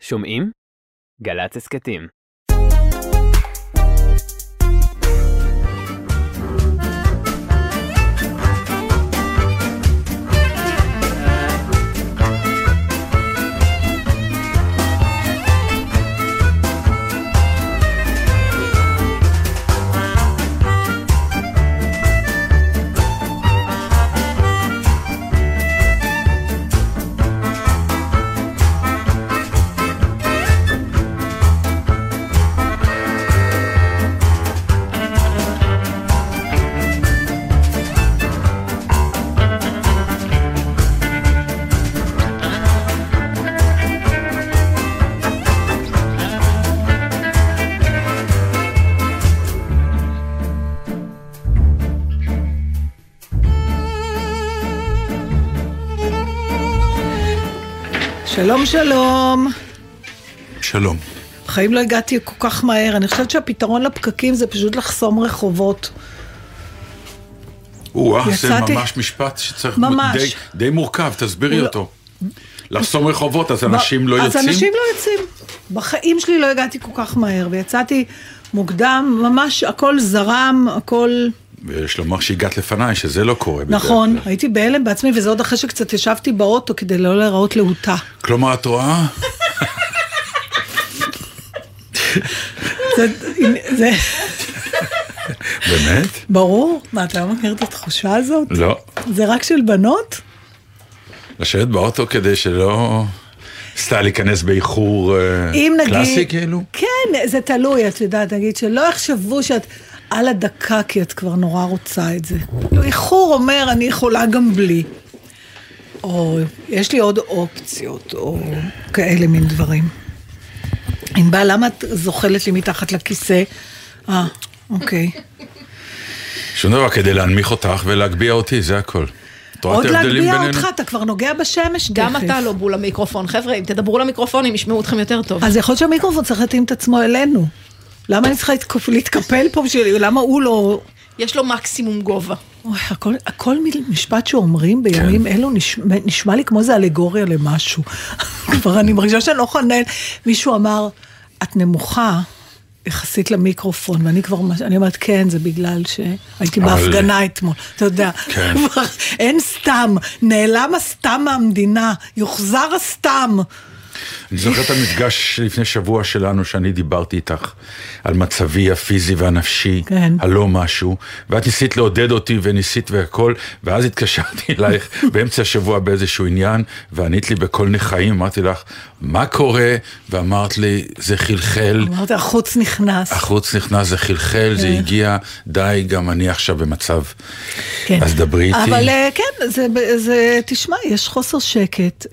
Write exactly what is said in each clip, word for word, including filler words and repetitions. שומעים? גל"צ הסכתים. שלום שלום. שלום. בחיים לא הגעתי כל כך מהר. אני חושבת שהפתרון לפקקים זה פשוט לחסום רחובות. וואו, זה ממש משפט שצריך די, די מורכב, תסבירי אותו. לחסום רחובות, אז אנשים לא יוצאים? אז אנשים לא יוצאים. בחיים שלי לא הגעתי כל כך מהר, ויצאתי מוקדם, ממש הכל זרם, הכל... ויש לומר שהגעת לפניי, שזה לא קורה. נכון, בדרך. הייתי בהלם בעצמי, וזה עוד אחרי שקצת ישבתי באוטו, כדי לא להיראות להוטה. כלומר, את רואה? זה, זה... באמת? ברור. מה, אתה לא מכיר את התחושה הזאת? לא. זה רק של בנות? לשבת באוטו כדי שלא... סתם להיכנס באיחור קלאסי כאילו? כן, זה תלוי, את יודעת, נגיד, שלא יחשבו שאת... על הדקה, כי את כבר נורא רוצה את זה. איחור אומר, אני יכולה גם בלי. או, יש לי עוד אופציות, או כאלה מין דברים. אינבא, למה את זוחלת לי מתחת לכיסא? אה, אוקיי. שום דבר, כדי להנמיך אותך ולהגביע אותי, זה הכל. עוד להגביע אותך, אתה כבר נוגע בשמש. גם אתה לא בול למיקרופון. חבר'ה, אם תדברו למיקרופון, אם ישמעו אתכם יותר טוב. אז יכול להיות שהמיקרופון צריך להתאים את עצמו אלינו. למה אני צריכה להתקפל פה בשבילי? למה הוא לא... יש לו מקסימום גובה. הכל משפט שאומרים בימים אלו נשמע לי כמו זה אלגוריה למשהו. כבר אני מרגישה שאני לא חנן. מישהו אמר, את נמוכה יחסית למיקרופון, ואני כבר... אני אומרת, כן, זה בגלל שהייתי בהפגנה אתמול. אתה יודע. אין סתם. נעלם הסתם מהמדינה. יוחזר הסתם. אני זוכר את המפגש לפני שבוע שלנו שאני דיברתי איתך על מצבי הפיזי והנפשי, הלא משהו, ואת ניסית לעודד אותי וניסית והכל, ואז התקשרתי אלייך באמצע השבוע באיזשהו עניין, וענית לי בכל נחיים, אמרתי לך, מה קורה? ואמרת לי, זה חלחל. אמרתי, החוץ נכנס. החוץ נכנס, זה חלחל, זה הגיע, די, גם אני עכשיו במצב. אז דברי איתי. אבל כן, זה, תשמע, יש חוסר שקט,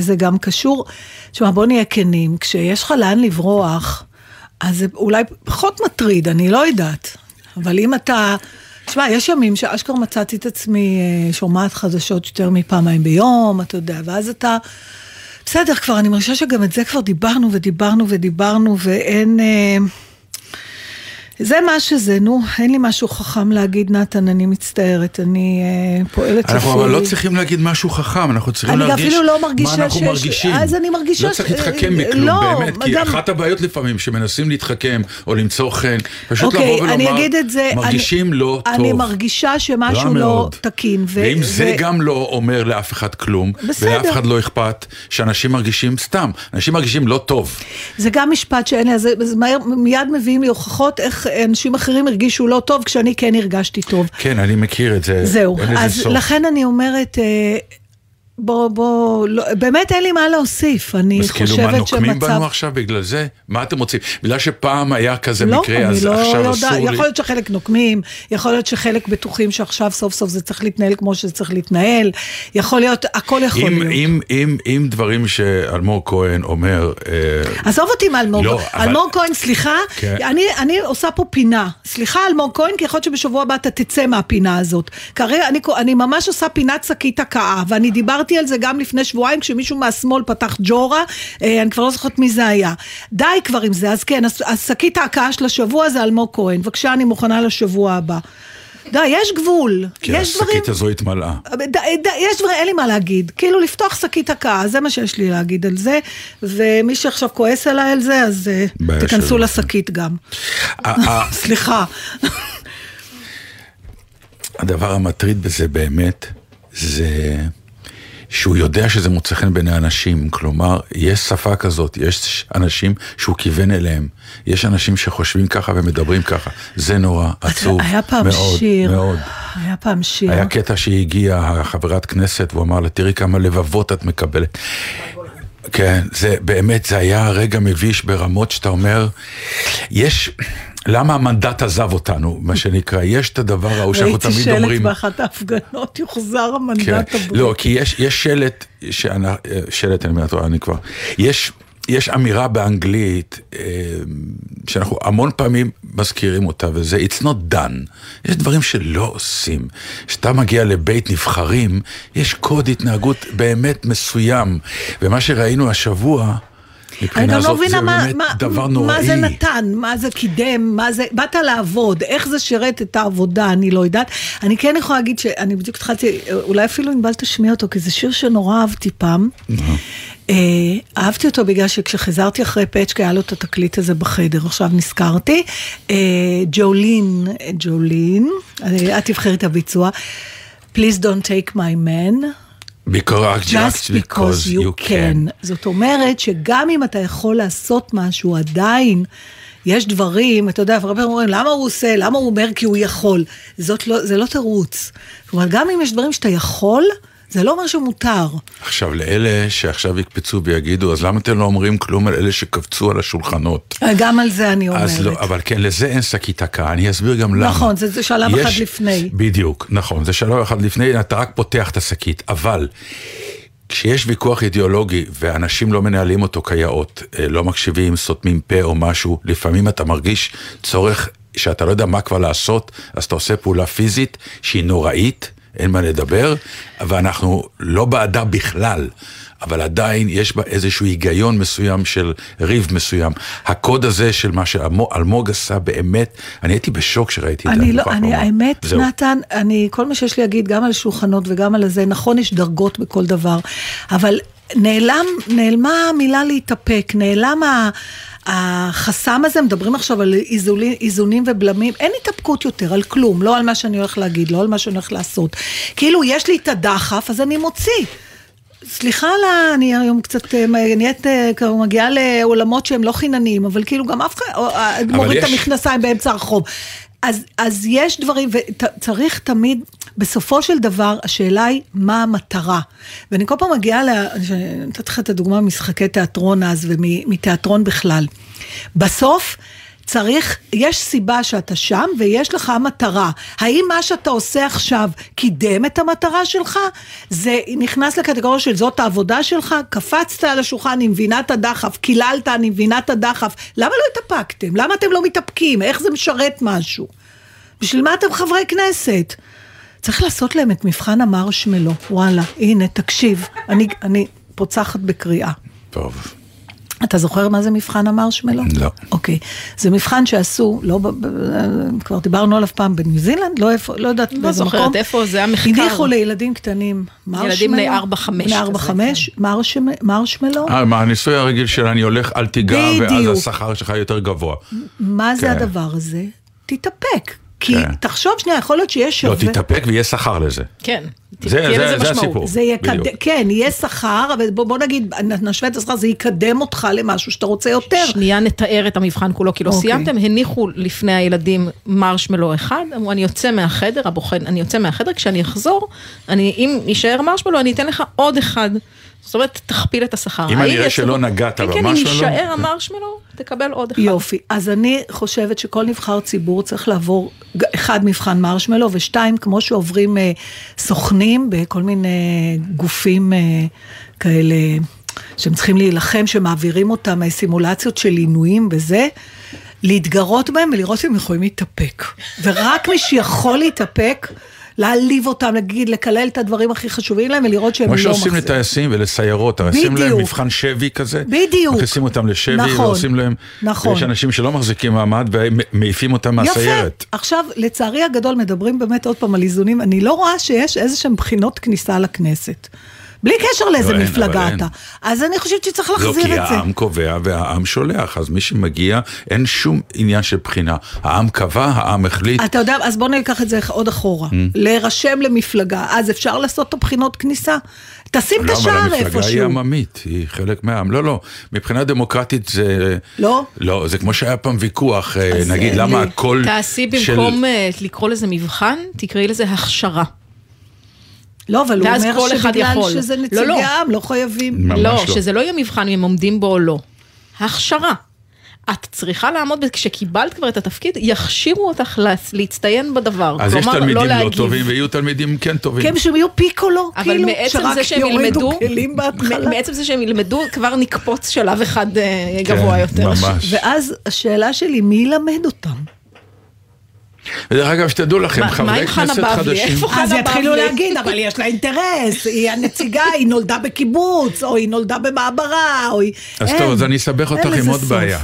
זה גם קשור... תשמע, בוא נהיה כנים, כשיש לך לאן לברוח, אז זה אולי פחות מטריד, אני לא יודעת. אבל אם אתה... תשמע, יש ימים שאשכר מצאתי את עצמי שומעת חדשות יותר מפעמיים ביום, אתה יודע, ואז אתה... בסדר, כבר, אני מרגישה שגם את זה כבר דיברנו ודיברנו ודיברנו, ואין... זה מה שזה, נו, אין לי משהו חכם להגיד, נתן, אני מצטערת, אני פועלת לפי... אנחנו לא צריכים להגיד משהו חכם, אנחנו צריכים להרגיש מה אנחנו מרגישים. אז אני מרגישה... לא צריך להתחכם מכלום, באמת, כי אחת הבעיות לפעמים שמנסים להתחכם או למצוא חן, פשוט לבוא ולומר, מרגישים לא טוב. אני מרגישה שמשהו לא תקין. ואם זה גם לא אומר לאף אחד כלום, ולאף אחד לא אכפת, שאנשים מרגישים סתם, אנשים מרגישים לא טוב. זה גם משפט שאין לי, אז מיד מביאים לי הוכחות איך אנשים אחרים הרגישו לא טוב, כשאני כן הרגשתי טוב. כן, אני מכיר את זה. זהו, אז לכן אני אומרת, בוא, בוא, באמת אין לי מה להוסיף, אני חושבת שמצב... אז כאילו מה נוקמים בנו עכשיו בגלל זה? מה אתם רוצים? בגלל שפעם היה כזה מקרה, אז עכשיו אסור לי... יכול להיות שחלק נוקמים, יכול להיות שחלק בטוחים שעכשיו סוף סוף זה צריך להתנהל כמו שזה צריך להתנהל, יכול להיות, הכל יכול להיות. אם דברים שאלמור כהן אומר... עזוב אותי מאלמור, אלמור כהן, סליחה, אני עושה פה פינה, סליחה אלמור כהן, כי יכול להיות שבשבוע הבא אתה תצא מהפינה הזאת. כרגע אני ממש עושה פינת סקית הקאה, ואני דיברתי על זה גם לפני שבועיים, כשמישהו מהשמאל פתח ג'ורה, אני כבר לא זוכרת מי זה היה. די כבר עם זה, אז כן, אז שקית ההקעה של השבוע זה אלמוג כהן, בבקשה, אני מוכנה לשבוע הבא. די, יש גבול. כי השקית הזו התמלאה. יש דברים, אין לי מה להגיד. כאילו לפתוח שקית הכעס, זה מה שיש לי להגיד על זה, ומי שעכשיו כועס עליי על זה, אז תיכנסו לשקית גם. סליחה. הדבר המטריד בזה באמת, זה שהוא יודע שזה מוצחן בין האנשים, כלומר, יש שפה כזאת, יש אנשים שהוא כיוון אליהם, יש אנשים שחושבים ככה ומדברים ככה, זה נורא, עצוב, היה פעם מאוד, שיר. מאוד. היה פעם שיר. היה קטע שהגיעה חברת כנסת, והוא אמר לה, תראי כמה לבבות את מקבלת. כן, זה באמת, זה היה רגע מביש ברמות שאתה אומר, יש... למה המנדט עזב אותנו, מה שנקרא, יש את הדבר ההוא שאנחנו תמיד אומרים... ראיתי שלט באחת ההפגנות, יוחזר המנדט הבריטי. לא, כי יש שלט, שלט אני מעט רואה, אני כבר... יש אמירה באנגלית, שאנחנו המון פעמים מזכירים אותה, וזה it's not done. יש דברים שלא עושים. כשאתה מגיע לבית נבחרים, יש קוד התנהגות באמת מסוים, ומה שראינו השבוע... אני גם לא מבינה מה, מה, מה זה נתן, מה זה קידם, מה זה, באת לעבוד, איך זה שרת את העבודה, אני לא יודעת. אני כן יכולה להגיד שאני בדיוק התחלתי, אולי אפילו אם בל תשמיע אותו, כי זה שיר שנורא אהבתי פעם. אהבתי אותו בגלל שכשחזרתי אחרי פאצ'קה, היה לו את התקליט הזה בחדר, עכשיו נזכרתי. ג'ולין, ג'ולין, את תבחר את הביצוע. Please don't take my man. Because, just because you can. זאת אומרת שגם אם אתה יכול לעשות משהו, עדיין יש דברים, אתה יודע, הרבה אומרים, למה הוא עושה, למה הוא אומר כי הוא יכול? זאת לא, זה לא תירוץ. זאת אומרת, גם אם יש דברים שאתה יכול, זה לא אומר שמותר. עכשיו, לאלה שעכשיו יקפצו ויגידו, אז למה אתם לא אומרים כלום על אלה שקפצו על השולחנות? גם על זה אני אומרת. לא, אבל כן, לזה אין שקית הכעס, אני אסביר גם למה. נכון, זה, זה שלב יש, אחד לפני. בדיוק, נכון, זה שלב אחד לפני, אתה רק פותח את השקית, אבל... כשיש ויכוח אידיאולוגי, ואנשים לא מנהלים אותו כיאות, לא מקשיבים, סותמים פה או משהו, לפעמים אתה מרגיש צורך שאתה לא יודע מה כבר לעשות, אז אתה עושה פעולה פיזית שהיא נוראית, אין מה לדבר, ואנחנו לא בעדה בכלל, אבל עדיין יש בה איזשהו היגיון מסוים של ריב מסוים. הקוד הזה של מה שאלמוג עשה באמת, אני הייתי בשוק שראיתי את זה. אני לא, אני האמת, נתן, אני, כל מה שיש לי להגיד, גם על שולחנות וגם על זה, נכון, יש דרגות בכל דבר, אבל נעלם, נעלמה המילה להתאפק, נעלם ה... החסם הזה, מדברים עכשיו על איזולים, איזונים ובלמים, אין התאפקות יותר על כלום, לא על מה שאני הולך להגיד, לא על מה שאני הולך לעשות. כאילו יש לי את הדחף, אז אני מוציא. סליחה, לה, אני היום קצת מעניינת, מגיעה לעולמות שהם לא חינניים, אבל כאילו גם אף אחד, מוריד יש... את המכנסיים באמצע הרחוב. אז, אז יש דברים, וצריך תמיד, בסופו של דבר, השאלה היא, מה המטרה? ואני כל פעם מגיעה, אני נתת לך את הדוגמה ממשחקי תיאטרון אז, ומתיאטרון בכלל. בסוף, צריך, יש סיבה שאתה שם, ויש לך מטרה. האם מה שאתה עושה עכשיו, קידם את המטרה שלך? זה נכנס לקטגוריה של זאת העבודה שלך, קפצת על השולחן, אני מבינה את הדחף, קיללת, אני מבינה את הדחף. למה לא התאפקתם? למה אתם לא מתאפקים? איך זה משרת משהו? בשביל מה אתם חברי כנסת? צריך לעשות להם את מבחן המרשמלו. וואלה, הנה, תקשיב. אני, אני פוצחת בקריאה. טוב. אתה זוכר מה זה מבחן המרשמלו? לא. אוקיי. זה מבחן שעשו, לא, כבר דיברנו עליו פעם בניו זילנד, לא, לא יודעת לא באיזה מקום. לא זוכרת איפה, זה המחקר. הניחו לילדים קטנים מרשמלו. ילדים בני ארבע חמש. בני ארבע חמש, מרשמלו. הניסוי הרגיל של אני הולך, אל תיגע, ואז השכר שלך יותר גבוה. מה זה הדבר הזה? תתאפק. כי תחשוב שנייה, יכול להיות שיש שווה... לא, תתאפק ויהיה שכר לזה. כן. זה הסיפור. כן, יהיה שכר, אבל בוא נגיד, נשווה את השכר, זה יקדם אותך למשהו שאתה רוצה יותר. שנייה נתאר את המבחן כולו, כי לא סיימתם, הניחו לפני הילדים מרשמלו אחד, אמרו, אני יוצא מהחדר, הבוחן, אני יוצא מהחדר, כשאני אחזור, אם נשאר מרשמלו, אני אתן לך עוד אחד. זאת אומרת, תכפיל את השכר. אם אני רואה שלא נגעת במרשמלו... כן, אם נשאר המרשמלו, תקבל עוד אחד. יופי. אז אני חושבת שכל נבחר ציבור צריך לעבור אחד מבחן מרשמלו, ושתיים, כמו שעוברים סוכנים בכל מיני גופים כאלה, שהם צריכים להילחם, שמעבירים אותם סימולציות של עינויים וזה, להתגרות בהם ולראות אם יכולים להתאפק. ורק מי שיכול להתאפק... להעליב אותם, להגיד, לקלל את הדברים הכי חשובים להם, ולראות שהם לא מחזירים. מה שעושים לטייסים ולסיירות, עושים להם מבחן שבי כזה, בדיוק. מכניסים אותם לשבי, נכון, ועושים להם, נכון. יש אנשים שלא מחזיקים מעמד, ומעיפים אותם מהסיירת. יפה, עכשיו, לצערי הגדול, מדברים באמת עוד פעם על איזונים, אני לא רואה שיש איזשהם בחינות כניסה לכנסת. בלי קשר לאיזה מפלגה אתה. אז אני חושבת שצריך להחזיר את זה. לא, כי העם קובע והעם שולח, אז מי שמגיע, אין שום עניין של בחינה. העם קבע, העם החליט. אתה יודע, אז בוא נלקח את זה עוד אחורה. להירשם למפלגה, אז אפשר לעשות את הבחינות כניסה? תשים את השער איפשהו. לא, אבל המפלגה היא עממית, היא חלק מהעם. לא, לא, מבחינה דמוקרטית זה... לא? לא, זה כמו שהיה פעם ויכוח, נגיד, למה הכל... תעשי במקום לקרוא לזה מבחן, תקראי לזה הכשרה. לא, אבל הוא אומר שבגלל שזה נציגי העם, לא חייבים. לא, שזה לא יהיה מבחן אם הם עומדים בו או לא. הכשרה. את צריכה לעמוד, כשקיבלת כבר את התפקיד, יכשירו אותך להצטיין בדבר. אז יש תלמידים לא טובים, ויהיו תלמידים כן טובים. כן, שהם יהיו פיקולו, כאילו, שרק יורידו כלים בהתחלה. מעצם זה שהם ילמדו, כבר נקפוץ שלב אחד גבוה יותר. ואז השאלה שלי, מי ילמד אותם? ודרך אגב, שתדעו לכם, חברי כנסת חדשים אז יתחילו להגיד, אבל יש לה אינטרס, היא הנציגה, היא נולדה בקיבוץ, או היא נולדה במעברה. אז טוב, אז אני אסבך אותך עם עוד בעיה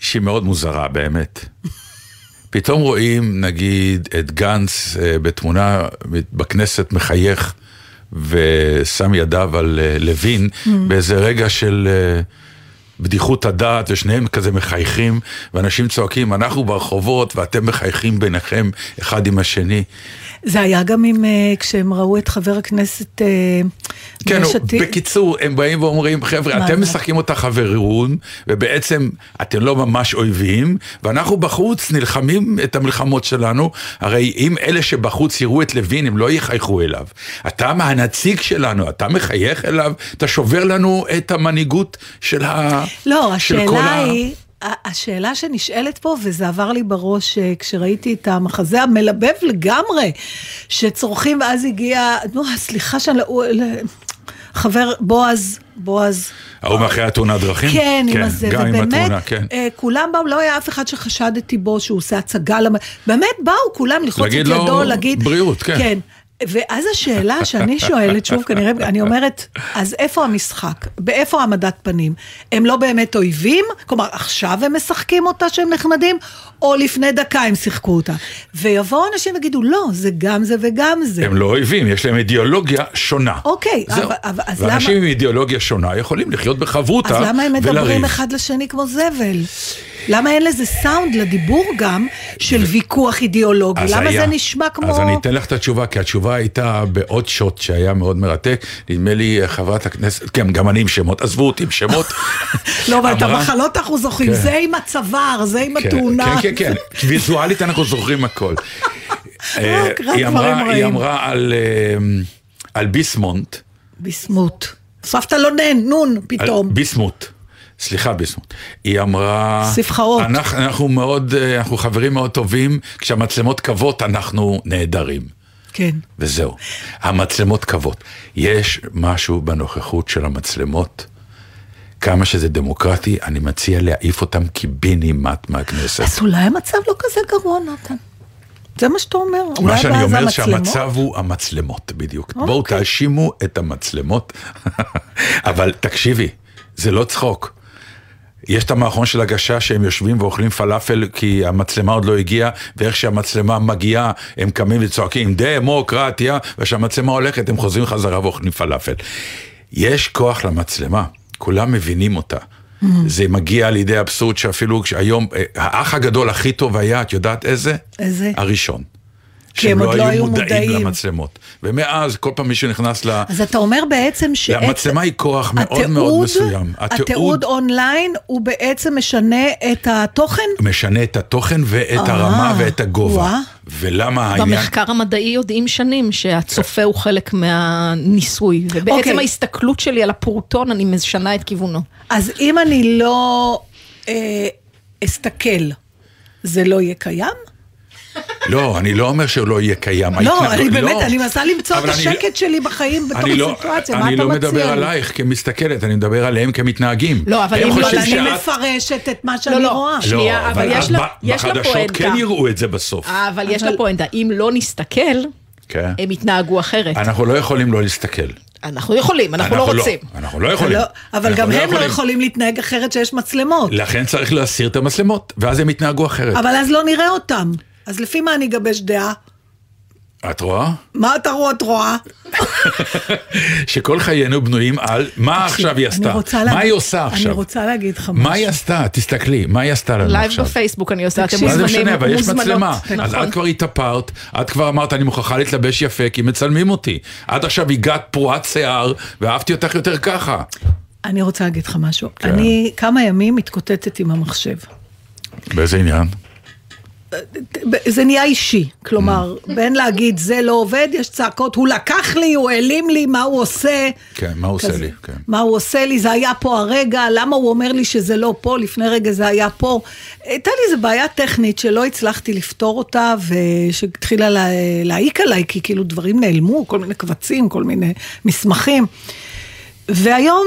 שהיא מאוד מוזרה באמת. פתאום רואים נגיד את גנץ בתמונה בכנסת מחייך ושם ידיו על לוין באיזה רגע של בדיחות הדעת, ושניהם כזה מחייכים, ואנשים צועקים, אנחנו ברחובות, ואתם מחייכים ביניכם אחד עם השני. זה היה גם עם, כשהם ראו את חבר הכנסת... כן, בקיצור, הם באים ואומרים, חבר'ה, אתם משחקים אותה חברון, ובעצם אתם לא ממש אויבים, ואנחנו בחוץ נלחמים את המלחמות שלנו, הרי אם אלה שבחוץ יראו את לוין, הם לא יחייכו אליו. אתה מהנציג שלנו, אתה מחייך אליו, אתה שובר לנו את המנהיגות של ה... לא, השאלה היא, השאלה שנשאלת פה, וזה עבר לי בראש כשראיתי את המחזה המלבב לגמרי, שצורכים, ואז הגיע, נו, סליחה שאני, חבר בועז, בועז. הוא מאחרי התאונה דרכים? כן, עם הזה, ובאמת, כולם באו, לא היה אף אחד שחשדתי בו, שהוא עושה הצגה, באמת באו כולם לחוץ את ידו, להגיד, בריאות, כן. ואז השאלה שאני שואלת, שוב, כנראה, אני אומרת, אז איפה המשחק? באיפה עמדת פנים? הם לא באמת אויבים? כלומר, עכשיו הם משחקים אותה שהם נחמדים, או לפני דקה הם שיחקו אותה? ויבואו אנשים וגידו, לא, זה גם זה וגם זה. הם לא אויבים, יש להם אידיאולוגיה שונה. אוקיי. ואנשים עם אידיאולוגיה שונה יכולים לחיות בחברותה ולריב. אז למה הם מדברים אחד לשני כמו זבל? למה אין לזה סאונד לדיבור גם של ויכוח אידיאולוגי? למה זה נשמע כמו... אז אני אתן לך את התשובה, כי התשובה הייתה בעוד שוט שהיה מאוד מרתק. נדמה לי חברת הכנסת, כן, גם אני עם שמות, עזבו אותי עם שמות. לא, אבל את המחלות אנחנו זוכרים, זה עם הצוואר, זה עם התאונה. כן, כן, כן, ויזואלית אנחנו זוכרים הכל. היא אמרה על ביסמונט. ביסמוט. סבתא לונן, נון, פתאום. ביסמוט. סליחה ביסמוט, היא אמרה ספחאות, אנחנו, אנחנו מאוד אנחנו חברים מאוד טובים, כשהמצלמות קוות אנחנו נהדרים. כן. וזהו, המצלמות קוות. יש משהו בנוכחות של המצלמות, כמה שזה דמוקרטי, אני מציע להעיף אותם קיבינימט מהכנסת. אז אולי המצב לא כזה גרוע, נתן, זה מה שאתה אומר. מה שאני אומר שהמצב הוא המצלמות, בדיוק. בואו תאשימו את המצלמות. אבל תקשיבי, זה לא צחוק. יש את המערכון של הגשה שהם יושבים ואוכלים פלאפל כי המצלמה עוד לא הגיעה, ואיך שהמצלמה מגיעה הם קמים וצועקים דמוקרטיה, ושהמצלמה הולכת הם חוזרים חזרה ואוכלים פלאפל. יש כוח למצלמה, כולם מבינים אותה. Mm-hmm. זה מגיע לידי אבסורד שאפילו כשהיום, האח הגדול הכי טוב היה, את יודעת איזה? איזה? הראשון. שהם לא היו מודעים למצלמות. ומאז, כל פעם מישהו נכנס ל... אז אתה אומר בעצם ש... המצלמה היא כוח מאוד מאוד מסוים. התיעוד אונליין הוא בעצם משנה את התוכן? משנה את התוכן ואת הרמה ואת הגובה. ולמה העניין... במחקר המדעי יודעים שנים שהצופה הוא חלק מהניסוי. ובעצם ההסתכלות שלי על הפרוטון, אני משנה את כיוונו. אז אם אני לא אסתכל, זה לא יהיה קיים? לא, אני לא אומר שלא יהיה קיים. לא, אני באמת, אני מנסה למצוא את השקט שלי בחיים בתוך הסיטואציה. אני לא מדבר עלייך כמסתכלת, אני מדבר עליהם כמתנהגים. לא, אבל אני מפרשת את מה שאני רואה. לא, אבל בחדשות כן יראו את זה בסוף. אבל יש לה פואנטה, אם לא נסתכל, הם יתנהגו אחרת. אנחנו לא יכולים לא להסתכל. אנחנו יכולים, אנחנו לא רוצים. אנחנו לא יכולים. אבל גם הם לא יכולים להתנהג אחרת שיש מצלמות. לכן צריך להסיר את המצלמות, ואז הם יתנהגו אחרת. אבל אז לא נראה אותם. אז לפי מה אני אגבש דעה? את רואה? מה אתה רואה, את רואה? שכל חיינו בנויים על מה עכשיו היא עשתה? מה היא עושה עכשיו? אני רוצה להגיד לך משהו. מה היא עשתה? תסתכלי, מה היא עשתה לנו עכשיו? לייב בפייסבוק אני עושה, אתם מוזמנים, מוזמנות. אז את כבר התאפרת, את כבר אמרת, אני מוכרחה להתלבש יפה, כי מצלמים אותי. עד עכשיו הגעת פרועת שיער, ואהבתי אותך יותר ככה. אני רוצה להגיד לך משהו. אני כמה ימים התקוטטת עם המחשב. באיזה עניין? זה נהיה אישי, כלומר בין להגיד זה לא עובד, יש צעקות, הוא לקח לי, הוא העלים לי, מה הוא עושה, מה הוא עושה לי, מה הוא עושה לי, זה היה פה הרגע, למה הוא אומר לי שזה לא פה, לפני רגע זה היה פה. הייתה לי איזו בעיה טכנית שלא הצלחתי לפתור אותה, ושתחילה להעיק עליי, כי כאילו דברים נעלמו, כל מיני קבצים, כל מיני מסמכים, והיום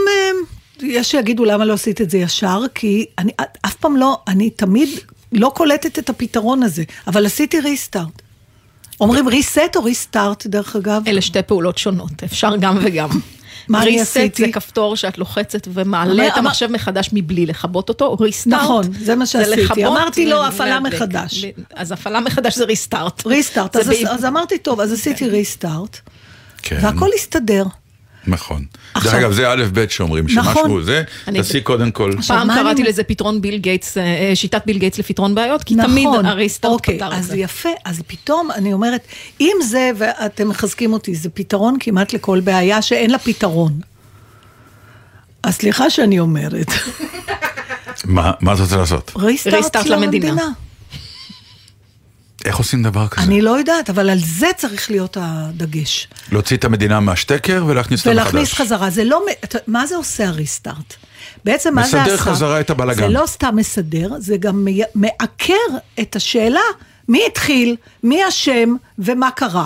יש שיגידו למה לא עשית את זה ישר, כי אני אף פעם לא, אני תמיד לא קולטת את הפתרון הזה, אבל עשיתי ריסטארט. אומרים ריסט או ריסטארט, דרך אגב? אלה שתי פעולות שונות, אפשר גם וגם. ריסט זה כפתור שאת לוחצת ומעלה את המחשב מחדש מבלי לכבות אותו, או ריסטארט. נכון, זה מה שעשיתי. אמרתי לו הפעלה מחדש. אז הפעלה מחדש זה ריסטארט. ריסטארט, אז אמרתי טוב, אז עשיתי ריסטארט, והכל הסתדר. נכון. דרך אגב, זה א' ב' שאומרים, שמשהו זה, תעשי קודם כל. פעם קראתי לזה פתרון ביל גייטס, שיטת ביל גייטס לפתרון בעיות, כי תמיד הריסטארט פתר את זה. אז יפה, אז פתאום אני אומרת, אם זה, ואתם מחזקים אותי, זה פתרון כמעט לכל בעיה שאין לה פתרון. אז סליחה שאני אומרת. מה את רוצה לעשות? ריסטארט למדינה. איך עושים דבר כזה? אני לא יודעת, אבל על זה צריך להיות הדגש. להוציא את המדינה מהשטקר ולהכניס אותה מחדש. ולהכניס חזרה. זה לא, מה זה עושה הריסטארט? בעצם מה זה עשה? מסדר חזרה את הבלגן. זה לא סתם מסדר, זה גם מעקר את השאלה מי התחיל, מי השם ומה קרה.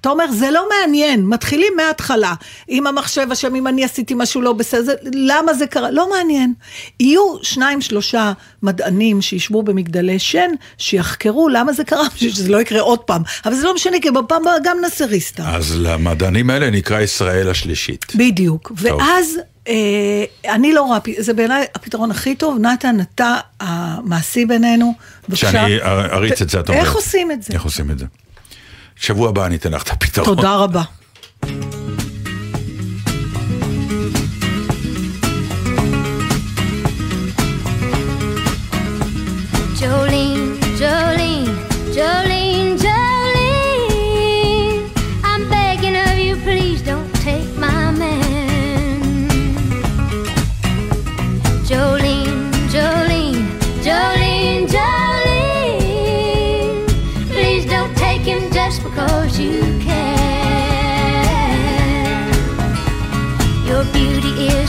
אתה אומר, זה לא מעניין, מתחילים מההתחלה. אם המחשב השם, אם אני עשיתי משהו לא בסדר, למה זה קרה? לא מעניין. יהיו שניים, שלושה מדענים שישבו במגדלי שן, שיחקרו למה זה קרה, שזה לא יקרה עוד פעם. אבל זה לא משנה, כי בפעם גם נעשה ריסטארט. אז למדענים האלה נקרא ישראל השלישית. בדיוק. טוב. ואז אה, אני לא רואה, זה בעיניי הפתרון הכי טוב, נתן, אתה המעשי בינינו. שאני אריץ את זה, אתה אומר. איך עושים את זה? איך עושים את זה? שבוע הבא אני אתן לך את הפתרון. תודה רבה. Jolene, Jolene, Jolene, Jolene, I'm begging of you, please don't take my man. Jolene, Jolene, Jolene, Jolene, just because you can. Your beauty is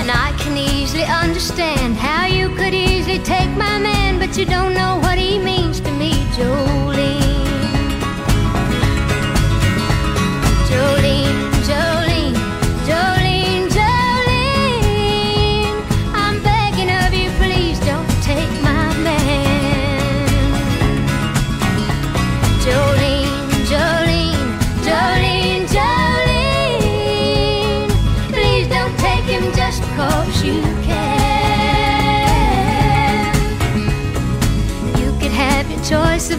And I can easily understand how you could easily take my man, but you don't know what he means to me, Jolene. Jolene, Jolene, Jolene, Jolene, I'm begging of you, please don't take my Jolene, Jolene, Jolene, Jolene, please don't take him just because you can. You could have your choice of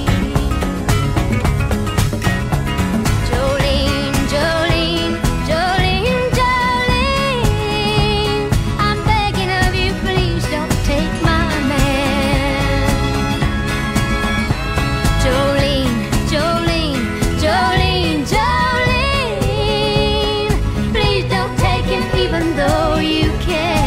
Jolene, Jolene, Jolene, Jolene, I'm begging of you, please don't take my man. Jolene, Jolene, Jolene, Jolene, please don't take him even though you can.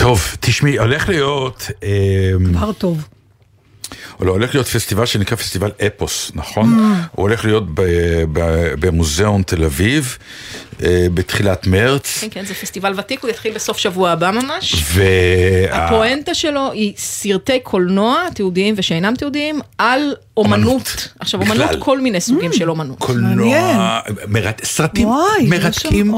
טוב, תשמעי, הולך להיות... כבר טוב. לא, הולך להיות פסטיבל שנקרא פסטיבל אפוס, נכון? הוא הולך להיות במוזיאון תל אביב, בתחילת מרץ. כן, כן, זה פסטיבל ותיק, הוא יתחיל בסוף שבוע הבא ממש. הפואנטה שלו היא סרטי קולנוע, תיעודיים ושאינם תיעודיים, על אומנות. עכשיו, אומנות, כל מיני סוגים של אומנות. קולנוע, סרטים מרתקים,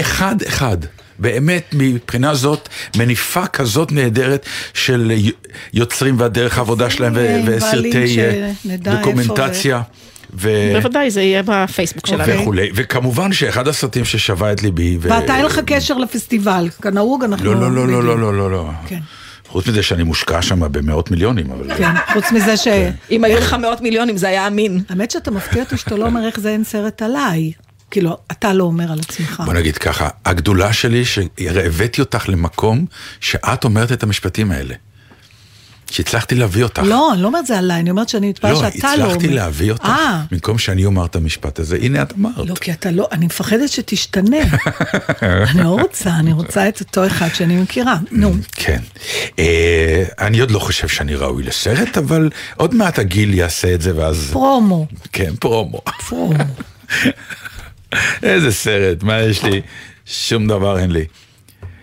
אחד אחד. באמת מבחינה זאת מניפה כזאת נהדרת של יוצרים והדרך העבודה שלהם וסרטי דוקומנטציה. בוודאי, זה יהיה בפייסבוק שלנו. וכמובן שאחד הסרטים ששווה את ליבי. ואתה אין לך קשר לפסטיבל, כנהוג אנחנו... לא, לא, לא, לא, לא. חוץ מזה שאני מושקע שם במאות מיליונים. כן, חוץ מזה שאם היו לך מאות מיליונים זה היה אמין. האמת שאתה מפתיע אותי שאתה לא אומר איך זה אין סרט עליי. כאילו, אתה לא אומר על עצמך. בוא נגיד ככה, הגדולה שלי, שהבאתי אותך למקום שאת אומרת את המשפטים האלה. שהצלחתי להביא אותך. לא, אני לא אומרת זה עליי, אני אומרת שאני מתפעל שאתה לא אומר. לא, הצלחתי להביא אותך, במקום שאני אומר את המשפט הזה, הנה את אמרת. לא, כי אתה לא, אני מפחדת שתשתנה. אני לא רוצה, אני רוצה את אותו אחד שאני מכירה. נו. כן. אני עוד לא חושב שאני ראוי לסרט, אבל עוד מעט הגיל יעשה את זה, ואז... פרומו. כן, פרומו. פרומו. איזה סרט, מה יש לי? שום דבר אין לי.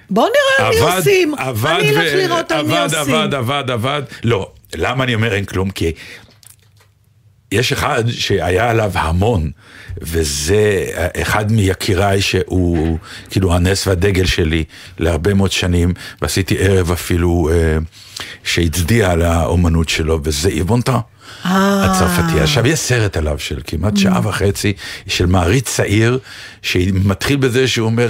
בוא נראה מי עושים. אני אלך לראות על מי עושים. עבד, עבד, עבד. לא, למה אני אומר אין כלום? כי יש אחד שהיה עליו המון, וזה אחד מיקיריי שהוא כאילו הנס והדגל שלי להרבה מאוד שנים, ועשיתי ערב אפילו שהצדיע על האומנות שלו, וזה יב מונטן. הצרפתי. עכשיו יש סרט עליו של כמעט שעה וחצי של מעריץ צעיר שמתחיל בזה שהוא אומר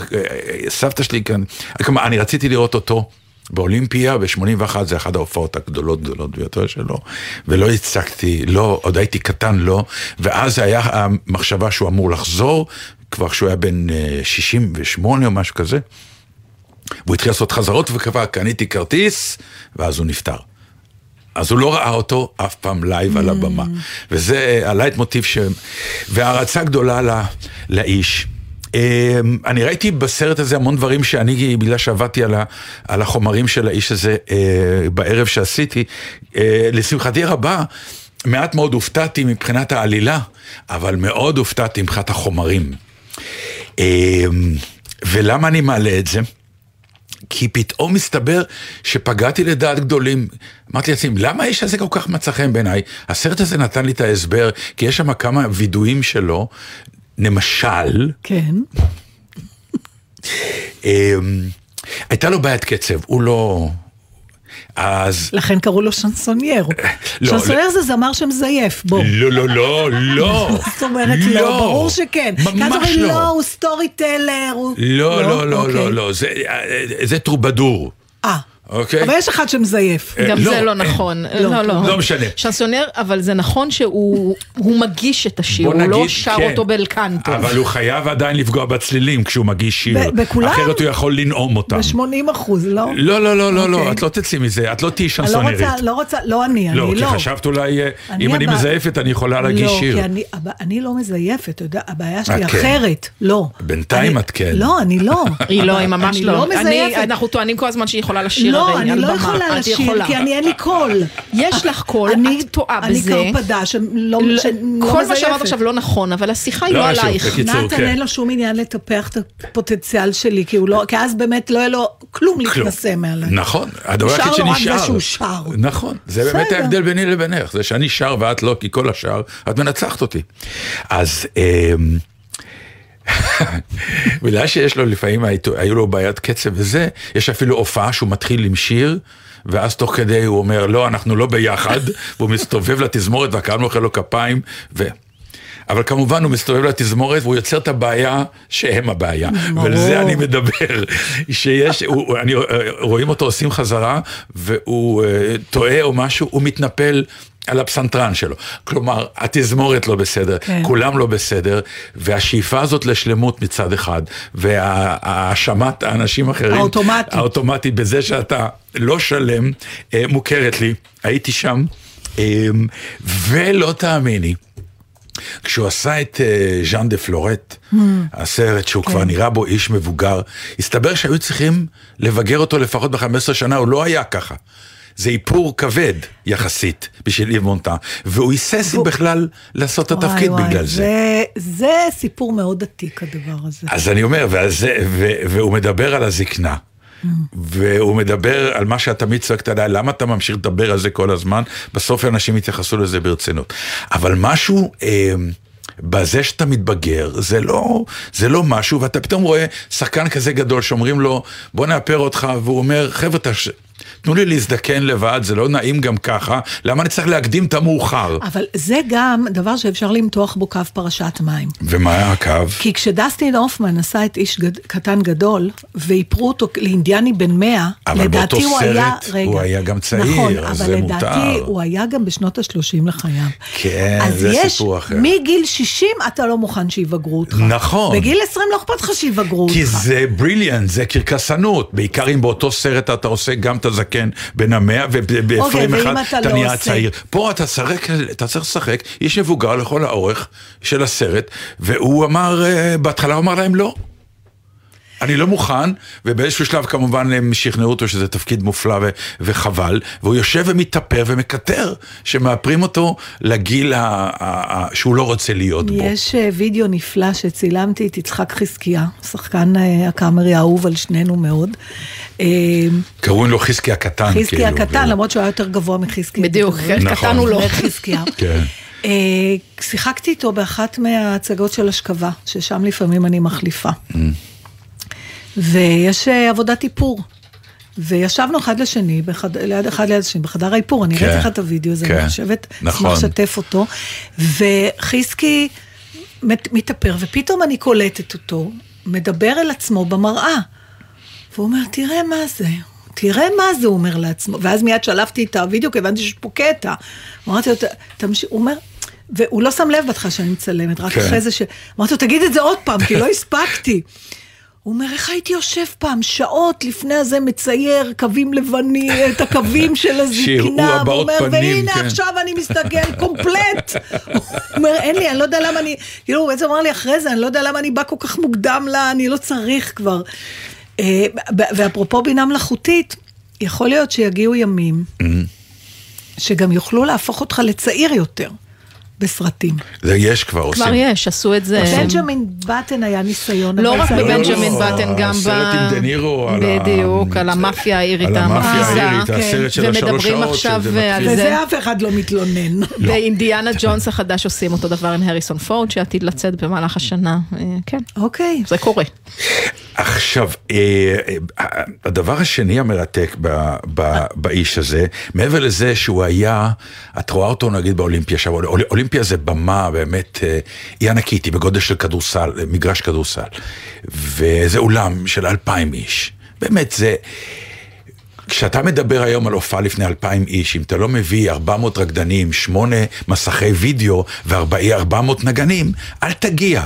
סבתא שלי כאן, כלומר אני רציתי לראות אותו באולימפיה ב-שמונים ואחת, זה אחת ההופעות הגדולות גדולות ביותר שלו, ולא הצגתי, לא, עוד הייתי קטן, לא, ואז היה המחשבה שהוא אמור לחזור כבר שהוא היה בן שישים ושמונה או משהו כזה, והוא התחיל לעשות חזרות וקבע קניתי כרטיס, ואז הוא נפטר. אז הוא לא ראה אותו אף פעם לייב על הבמה. וזה הלייט מוטיב ש... וההרצה גדולה לא... לאיש. אני ראיתי בסרט הזה המון דברים שאני, בגלל שעבדתי על, ה... על החומרים של האיש הזה בערב שעשיתי, לשמחתי רבה, מעט מאוד הופתעתי מבחינת העלילה, אבל מאוד הופתעתי מבחינת החומרים. ולמה אני מעלה את זה? כי פתאום מסתבר שפגעתי לדעת גדולים. אמרתי לעצמי, למה האיש הזה כל כך מצא חן בעיניי? הסרט הזה נתן לי את ההסבר, כי יש שם כמה וידועים שלו, למשל... כן. הייתה לו בעיית קצב, הוא לא... אז... לכן קראו לו שנסונייר. שנסונייר זה זמר שמזייף, בוא. לא, לא, לא, לא. זאת אומרת, לא, ברור שכן. ממש לא. לא, הוא סטורי טלר. לא, לא, לא, לא, לא. זה טרובדור. אה. אוקיי. אבל יש אחד שמזייף. גם זה לא נכון. לא, לא. לא משנה. שנסונייר, אבל זה נכון שהוא מגיש את השיר, הוא לא שר אותו באלקנטו. אבל הוא חייב עדיין לפגוע בצלילים כשהוא מגיש שיר. בכולם? אחרת הוא יכול לנעום אותם. ב-שמונים אחוז, לא? לא, לא, לא, לא, את לא תצאי מזה, את לא תהי שנסונירית. לא רוצה, לא אני, אני לא. לא, כי חשבת אולי, אם אני מזייפת, אני יכולה להגיש שיר. לא, כי אני לא מזייפת, אתה יודע, הבעיה שלי אחרת. לא. בינתיים את כן. לא, אני לא. היא לא, היא ממש לא. אנחנו טוענים כל הזמן שהיא יכולה לשיר. לא, אני לא יכולה לשיר, כי אני אין לי קול. יש לך קול, את טועה בזה. אני קרפדה שלא מזייפת. כל מה שאמרת עכשיו לא נכון, אבל השיחה היא לא עלייך. נתן אין לו שום עניין לטפח את הפוטנציאל שלי, כי אז באמת לא יהיה לו כלום להתנסה מעליי. נכון, הדבר הכי שנשאר. נכון, זה באמת ההבדל ביני לבינך, זה שאני שר ואת לא, כי כל השאר, את מנצחת אותי. אז... בגלל שיש לו לפעמים היו לו בעיית קצב וזה, יש אפילו הופעה שהוא מתחיל עם שיר ואז תוך כדי הוא אומר, לא, אנחנו לא ביחד, והוא מסתובב לתזמורת, והקהל מוחא לו כפיים, ו... אבל כמובן הוא מסתובב לתזמורת, והוא יוצר את הבעיה שהם הבעיה, ולזה אני מדבר, שיש, הוא, אני, רואים אותו עושים חזרה, והוא uh, טועה או משהו, הוא מתנפל על הפסנטרן שלו. כלומר, התזמורת לא בסדר, כן. כולם לא בסדר, והשאיפה הזאת לשלמות מצד אחד, והאשמת האנשים אחרים, האוטומטית. האוטומטית, בזה שאתה לא שלם, מוכרת לי, הייתי שם, ולא תאמיני, כשהוא עשה את ז'אן דה פלורט, הסרט שהוא כבר נראה בו איש מבוגר, הסתבר שהיו צריכים לבגר אותו לפחות ב-חמש עשרה שנה, הוא לא היה ככה. זה איפור כבד יחסית בשביל יב מונטן, והוא היסס בכלל לעשות את התפקיד בגלל זה. זה סיפור מאוד עתיק הדבר הזה. אז אני אומר, והוא מדבר על הזקנה, והוא מדבר על מה שאת תמיד צועקת עליי, למה אתה ממשיך לדבר על זה כל הזמן? בסוף אנשים התייחסו לזה ברצינות. אבל משהו בזה שאתה מתבגר, זה לא, זה לא משהו, ואתה פתאום רואה שחקן כזה גדול שאומרים לו, בוא נאפר אותך, והוא אומר, חבר'ה, תנו לי להזדקן לבד, זה לא נעים גם ככה, למה אני צריך להקדים את המאוחר? אבל זה גם דבר שאפשר למתוח בו קו פרשת מים. ומה היה הקו? כי כשדסטין הופמן עשה את איש גד... קטן גדול, והיפרו אותו לאינדיאני בן מאה, אבל באותו סרט הוא היה, רגע, הוא היה גם צעיר, נכון, אבל לדעתי מותר. הוא היה גם בשנות ה-שלושים לחיים. כן, זה סיפור אחר. אז יש מגיל שישים אתה לא מוכן שיבגרו אותך. נכון. בגיל עשרים לא אכפת לך שיבגרו אותך. כי זה בריליאנט, זה קרקסנות, בעיקר אם באותו סרט אתה עושה גם את הזקן בין המאה, ובפרים אחד תניע הצעיר. פה אתה צריך לשחק, יש מבוגר לכל האורך של הסרט, והוא אמר, בהתחלה הוא אמר להם לא. אני לא מוכן, ובאיזשהו שלב כמובן הם שכנעו אותו שזה תפקיד מופלא וחבל, והוא יושב ומתאפר ומקטר, שמאפרים אותו לגיל שהוא לא רוצה להיות בו. יש וידאו נפלא שצילמתי את יצחק חזקיה, שחקן הקאמרי האהוב על שנינו מאוד. קראו לו חזקיה קטן. חזקיה קטן, למרות שהוא היה יותר גבוה מחזקיה. בדיוק, קטן הוא לא חזקיה. כן. שיחקתי איתו באחת מההצגות של השכבה, ששם לפעמים אני מחליפה. ויש עבודת איפור, וישבנו אחד לשני, בחד, ליד אחד ליד השני, בחדר האיפור, אני כן, ראיתי לך את הוידאו, זה כן, משבת, נכון. אשמח שתף אותו, וחיסקי מת, מתאפר, ופתאום אני קולטת אותו, מדבר אל עצמו במראה, והוא אומר, תראה מה זה, תראה מה זה, הוא אומר לעצמו, ואז מיד שלפתי את הוידאו, כיוון שיש פה קטע, אמרתי לו, תמשיך, הוא אומר, והוא לא שם לב בתך שאני מצלמת, רק כן. אחרי זה, ש... אמרתי לו, תגיד את זה עוד פעם, כי לא הספקתי, הוא אומר, איך הייתי יושב פעם, שעות לפני הזה מצייר, קווים לבני, את הקווים של הזקנה, הוא אומר, והנה עכשיו אני מסתכל קומפלט, הוא אומר, אין לי, אני לא יודע למה אני, כאילו, הוא בעצם אמר לי אחרי זה, אני לא יודע למה אני בא כל כך מוקדם לה, אני לא צריך כבר, ואפרופו בינה מלאכותית, יכול להיות שיגיעו ימים, שגם יוכלו להפוך אותך לצעיר יותר, בסרטים. זה יש כבר, כבר עושים. כבר יש, עשו את זה. בבנג'מין בטן היה ניסיון. לא רק בבנג'מין בטן, גם ב... הסרט עם דנירו על ה... בדיוק, על המאפיה האירית, המאפיה האירית, הסרט של השלוש שעות. ומדברים עכשיו על זה. וזה אף אחד לא מתלונן. באינדיאנה ג'ונס החדש עושים אותו דבר עם הריסון פורד, שעתיד לצאת במהלך השנה. כן. אוקיי. זה קורה. עכשיו, הדבר השני המרתק באיש הזה, מעבר לזה שהוא היה, את רואה אותו נגיד באולימפיה, אולימפיה זה במה באמת, היא ענקית, היא בגודל של כדורסל, מגרש כדורסל, וזה אולם של אלפיים איש, באמת זה, כשאתה מדבר היום על הופעה לפני אלפיים איש, אם אתה לא מביא ארבע מאות רקדנים, שמונה מסכי וידאו, וארבע מאות נגנים, אל תגיע,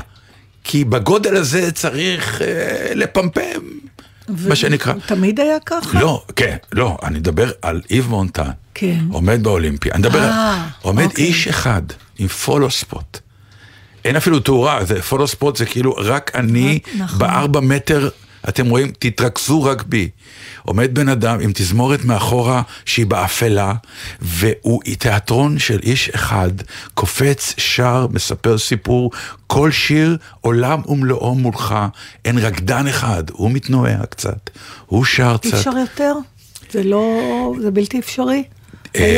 כי בגודל הזה צריך אה, לפמפם, ו... מה שנקרא. תמיד היה ככה? לא, כן, לא, אני מדבר על איב מונטן, כן. עומד באולימפיה, אני מדבר, 아, על... עומד אוקיי. איש אחד עם פולו ספוט, אין אפילו תאורה, זה, פולו ספוט זה כאילו רק אני, נכון. בארבע מטר, אתם רואים, תתרכזו רק בי, עומד בן אדם עם תזמורת מאחורה שהיא באפלה, והוא תיאטרון של איש אחד, קופץ, שר, מספר סיפור, כל שיר עולם ומלואו מולך, אין רקדן אחד, הוא מתנועע קצת, הוא שר קצת. אפשר יותר? זה לא, זה בלתי אפשרי?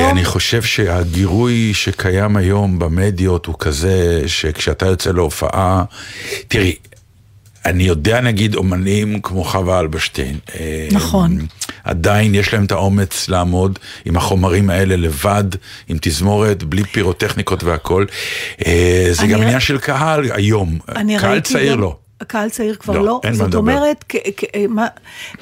אני חושב שהגירוי שקיים היום במדיות הוא כזה, שכשאתה יוצא להופעה, תראי, אני יודע נגיד אומנים כמו חווה אלבשטיין. נכון. עדיין יש להם את האומץ לעמוד עם החומרים האלה לבד, עם תזמורת, בלי פירוטכניקות והכל. זה גם עניין של קהל היום, קהל צעיר לא. הקהל צעיר כבר לא, לא. זאת אומרת, כ- כ- מה,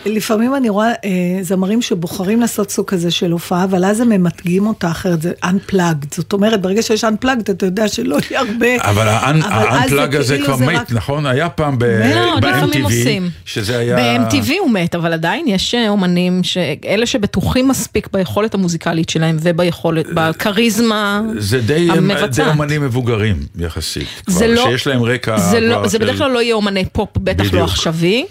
לפעמים אני רואה אה, זמרים שבוחרים לעשות סוג כזה של הופעה, אבל אז הם ממתגים אותה אחרת, זה unplugged, זאת אומרת, ברגע שיש unplugged, אתה יודע שלא יהיה הרבה. אבל ה-unplugged הזה כבר מת, רק... נכון? היה פעם ב-אם טי וי, שזה היה... ב-אם טי וי הוא מת, אבל עדיין יש אומנים, אלה שבטוחים מספיק ביכולת המוזיקלית שלהם, וביכולת, בקריזמה המבצעת. זה די, די אומנים מבוגרים, יחסית. כבר, לא, שיש להם רקע... זה, לא, זה של... בדרך כלל לא יהיה אומנים, מני פופ בטח לא עכשווי,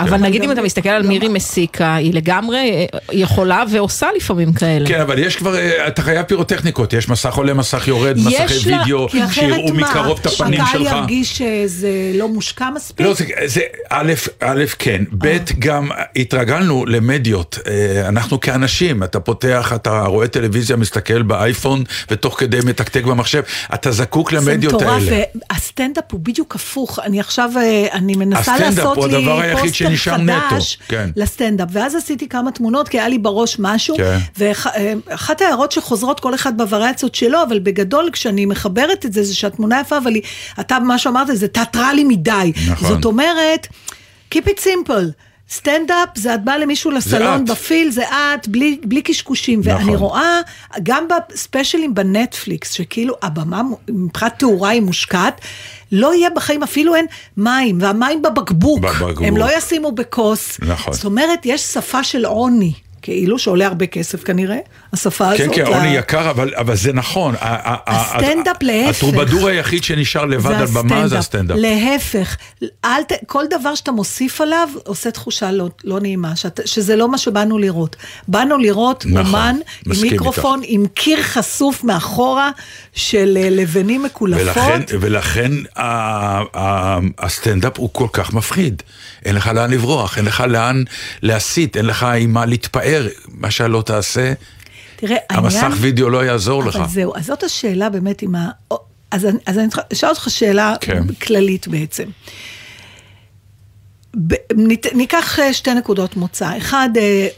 אבל נגיד אם אתה מסתכל על מירי מסיקה, היא לגמרי יכולה ועושה לפעמים כאלה. כן, אבל יש כבר, אתה חייב פירוטכניקות, יש מסך עולה, מסך יורד, מסכי וידאו, שיראו מקרוב את הפנים שלך. אתה ירגיש שזה לא מושקע מספיק? לא, זה א', כן, ב', גם התרגלנו למדיות, אנחנו כאנשים, אתה פותח, אתה רואה טלוויזיה, מסתכל באייפון, ותוך כדי מתקתק במחשב, אתה זקוק למדיות האלה. הסטנדאפ הוא בדיוק הפוך, אני עכשיו אני מנסה לעשות לי פוסטר חדש לסטנדאפ, ואז עשיתי כמה תמונות, כי היה לי בראש משהו, ואחת ההערות שחוזרות כל אחד בווריאציות שלו, אבל בגדול כשאני מחברת את זה, זה שהתמונה יפה, אבל אתה מה שאמרת, זה תיאטרלי מדי, זאת אומרת, keep it simple, סטנדאפ, זה את באה למישהו לסלון בפיל, זה את, בלי, בלי קשקושים, נכון. ואני רואה, גם בספשיילים בנטפליקס, שכאילו הבמה מבחינת תאורה היא מושקעת, לא יהיה בחיים, אפילו אין מים, והמים בבקבוק, בבקבוק. הם לא ישימו בכוס, נכון. זאת אומרת, יש שפה של עוני, כאילו שעולה הרבה כסף כנראה, השפה הזאת. כן, כן, עוני יקר, אבל זה נכון. הסטנדאפ להפך. הטרובדור היחיד שנשאר לבד על במה זה הסטנדאפ. להפך. כל דבר שאתה מוסיף עליו, עושה תחושה לא נעימה, שזה לא מה שבאנו לראות. באנו לראות אומן עם מיקרופון, עם קיר חשוף מאחורה של לבנים מקולפות. ולכן הסטנדאפ הוא כל כך מפחיד. אין לך לאן לברוח, אין לך לאן להסיט, אין לך עם מה להתפאר. מה שלא תעשה, המסך וידאו לא יעזור לך. אבל זהו, אז זאת השאלה באמת עם ה... אז אני אשאל אותך שאלה כללית בעצם. ניקח שתי נקודות מוצא. אחד,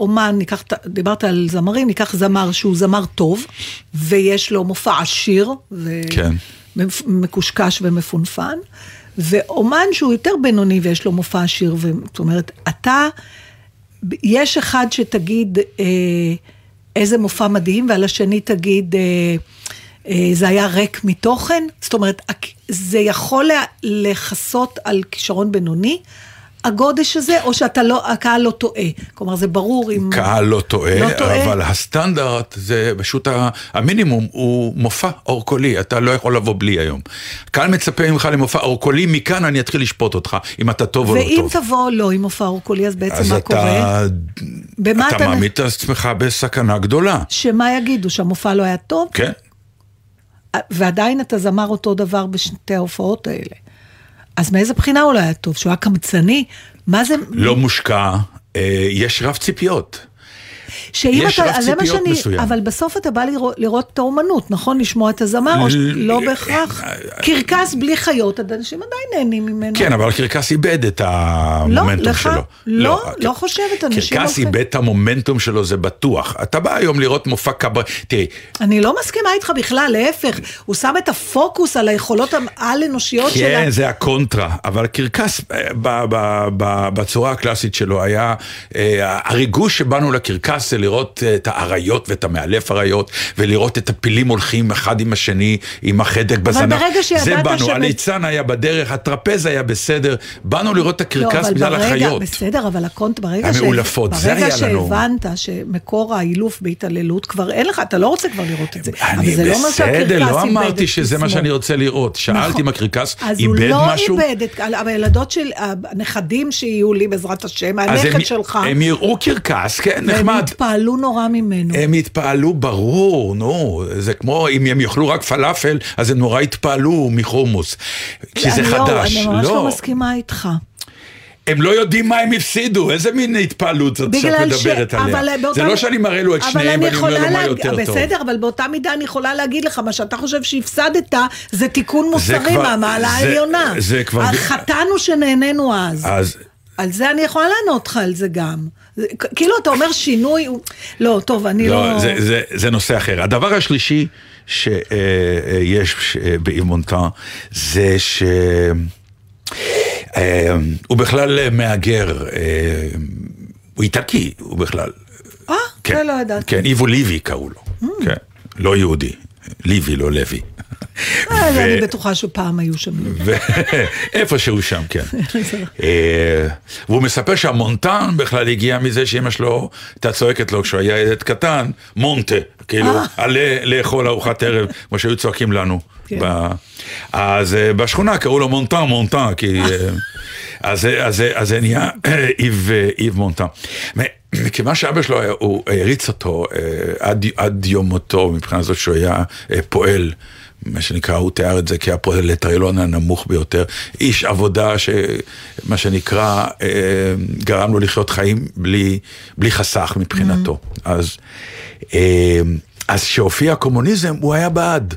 אומן, דיברת על זמרים, ניקח זמר שהוא זמר טוב, ויש לו מופע עשיר, ומקושקש ומפונפן, ואומן שהוא יותר בינוני, ויש לו מופע עשיר, זאת אומרת, אתה... יש אחד שתגיד אה, איזה מופע מדהים, ועל השני תגיד אה, אה, זה היה ריק מתוכן, זאת אומרת, זה יכול לחסות על כישרון בינוני, הגודש הזה, או שאתה לא, הקהל לא טועה. כלומר, זה ברור אם... קהל לא טועה, לא טועה. אבל הסטנדרט זה פשוט המינימום, הוא מופע אורקולי, אתה לא יכול לבוא בלי היום. קהל מצפה ממך למופע אורקולי, מכאן אני אתחיל לשפוט אותך, אם אתה טוב או לא טוב. ואם תבוא לא עם מופע אורקולי, אז בעצם אז מה אתה, קורה? במה אתה... אתה מעמיד את עצמך בסכנה גדולה. שמה יגידו, שהמופע לא היה טוב? כן. ועדיין אתה זמר אותו דבר בשתי ההופעות האלה. אז מאיזה בחינה אולי היה טוב? שהוא היה קמצני? מה זה... לא מושקע, יש רב ציפיות. יש רב ציפיות מסוים. אבל בסוף אתה בא לראות את האומנות, נכון? לשמוע את הזמר, או לא בהכרח? קרקס בלי חיות, אנשים עדיין נהנים ממנו. כן, אבל קרקס איבד את המומנטום שלו. לא, לא חושבת, אנשים... קרקס איבד את המומנטום שלו, זה בטוח. אתה בא היום לראות מופע קבר... תראי... אני לא מסכימה איתך בכלל, להפך. הוא שם את הפוקוס על היכולות העל-אנושיות שלה. כן, זה הקונטרה. אבל קרקס, בצורה הקלאסית שלו, היה הריגוש שבאנו לקרקס זה לראות את האריות ואת המאלף אריות, ולראות את הפילים הולכים אחד עם השני, עם החדק בזנב. זה באנו, הליצן היה בדרך, הטרפז היה בסדר, באנו לראות את הקרקס בגלל החיות. בסדר, אבל הקונט ברגע שהבנת שמקור האילוף בהתעללות, כבר אין לך, אתה לא רוצה כבר לראות את זה. אני בסדר, לא אמרתי שזה מה שאני רוצה לראות. שאלתי אם הקרקס איבד משהו. אז הוא לא איבד, אבל הילדות של הנכדים שיהיו לי בעזרת השם, הנכד שלך. הם יראו קרקס, כן, נחמד. התפעלו נורא ממנו. הם התפעלו, ברור, נו, זה כמו אם הם יאכלו רק פלאפל, אז הם נורא התפעלו מחומוס, כי זה חדש. אני ממש לא מסכימה איתך. הם לא יודעים מה הם הפסידו, איזה מין התפעלות זאת שאת מדברת עליה. זה לא שאני מראה לו את שניהם, ואני אומר לו מה יותר טוב. בסדר, אבל באותה מידה אני יכולה להגיד לך, מה שאתה חושב שהפסדת, זה תיקון מוסרי מהמעלה העליונה. החטאנו שנהננו אז. אז... על זה אני יכולה לענות לך על זה גם. כאילו אתה אומר שינוי, לא, טוב, אני לא... לא, זה, זה, זה נושא אחר. הדבר השלישי שיש באיב מונטן, זה ש... הוא בכלל מאגר, הוא איטלקי, הוא בכלל... אה, זה לא ידעתי. כן, איבו ליבי קראו לו, לא יהודי. ליבי, לא לוי. אני בטוחה שפעם היו שם. איפה שהוא שם, כן. והוא מספר שהמונטן בכלל הגיע מזה שאמא שלו, הייתה צועקת לו כשהוא היה ילד קטן, מונטה, כאילו, עלה לאכול ארוחת ערב, כמו שהיו צועקים לנו. אז בשכונה קראו לו מונטן, מונטן, כי... אז זה נהיה איב מונטן. מכיוון שאבא שלו הוא הריץ אותו עד יום מותו, מבחינה זאת שהוא היה פועל, מה שנקרא, הוא תיאר את זה כהפרולטריון הנמוך ביותר, איש עבודה שמה שנקרא גרם לו לחיות חיים בלי, בלי חסך מבחינתו. אז, אז שהופיע הקומוניזם הוא היה בעד,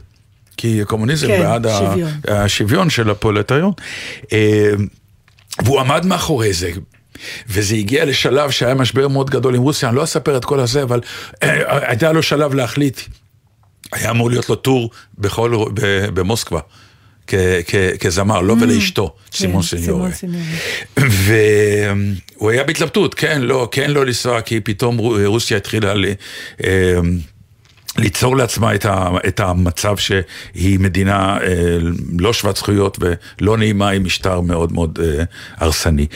כי הקומוניזם כן, בעד שוויון. השוויון של הפרולטריון, והוא עמד מאחורי זה, וזה הגיע לשלב שהיה משבר מאוד גדול עם רוסיה, אני לא אספר את כל הזה, אבל הייתה לו שלב להחליט, היה אמור להיות לו טור בכל, במוסקבה, כ, כ, כזמר, לא ולאשתו, סימון סיניורי. והוא היה בהתלבטות, כן, לא, כן, לא לנסוע, כי פתאום רוסיה התחילה ל... ליצור לעצמה את, ה, את המצב שהיא מדינה אה, לא שוות זכויות ולא נעימה עם משטר מאוד מאוד אה, הרסני.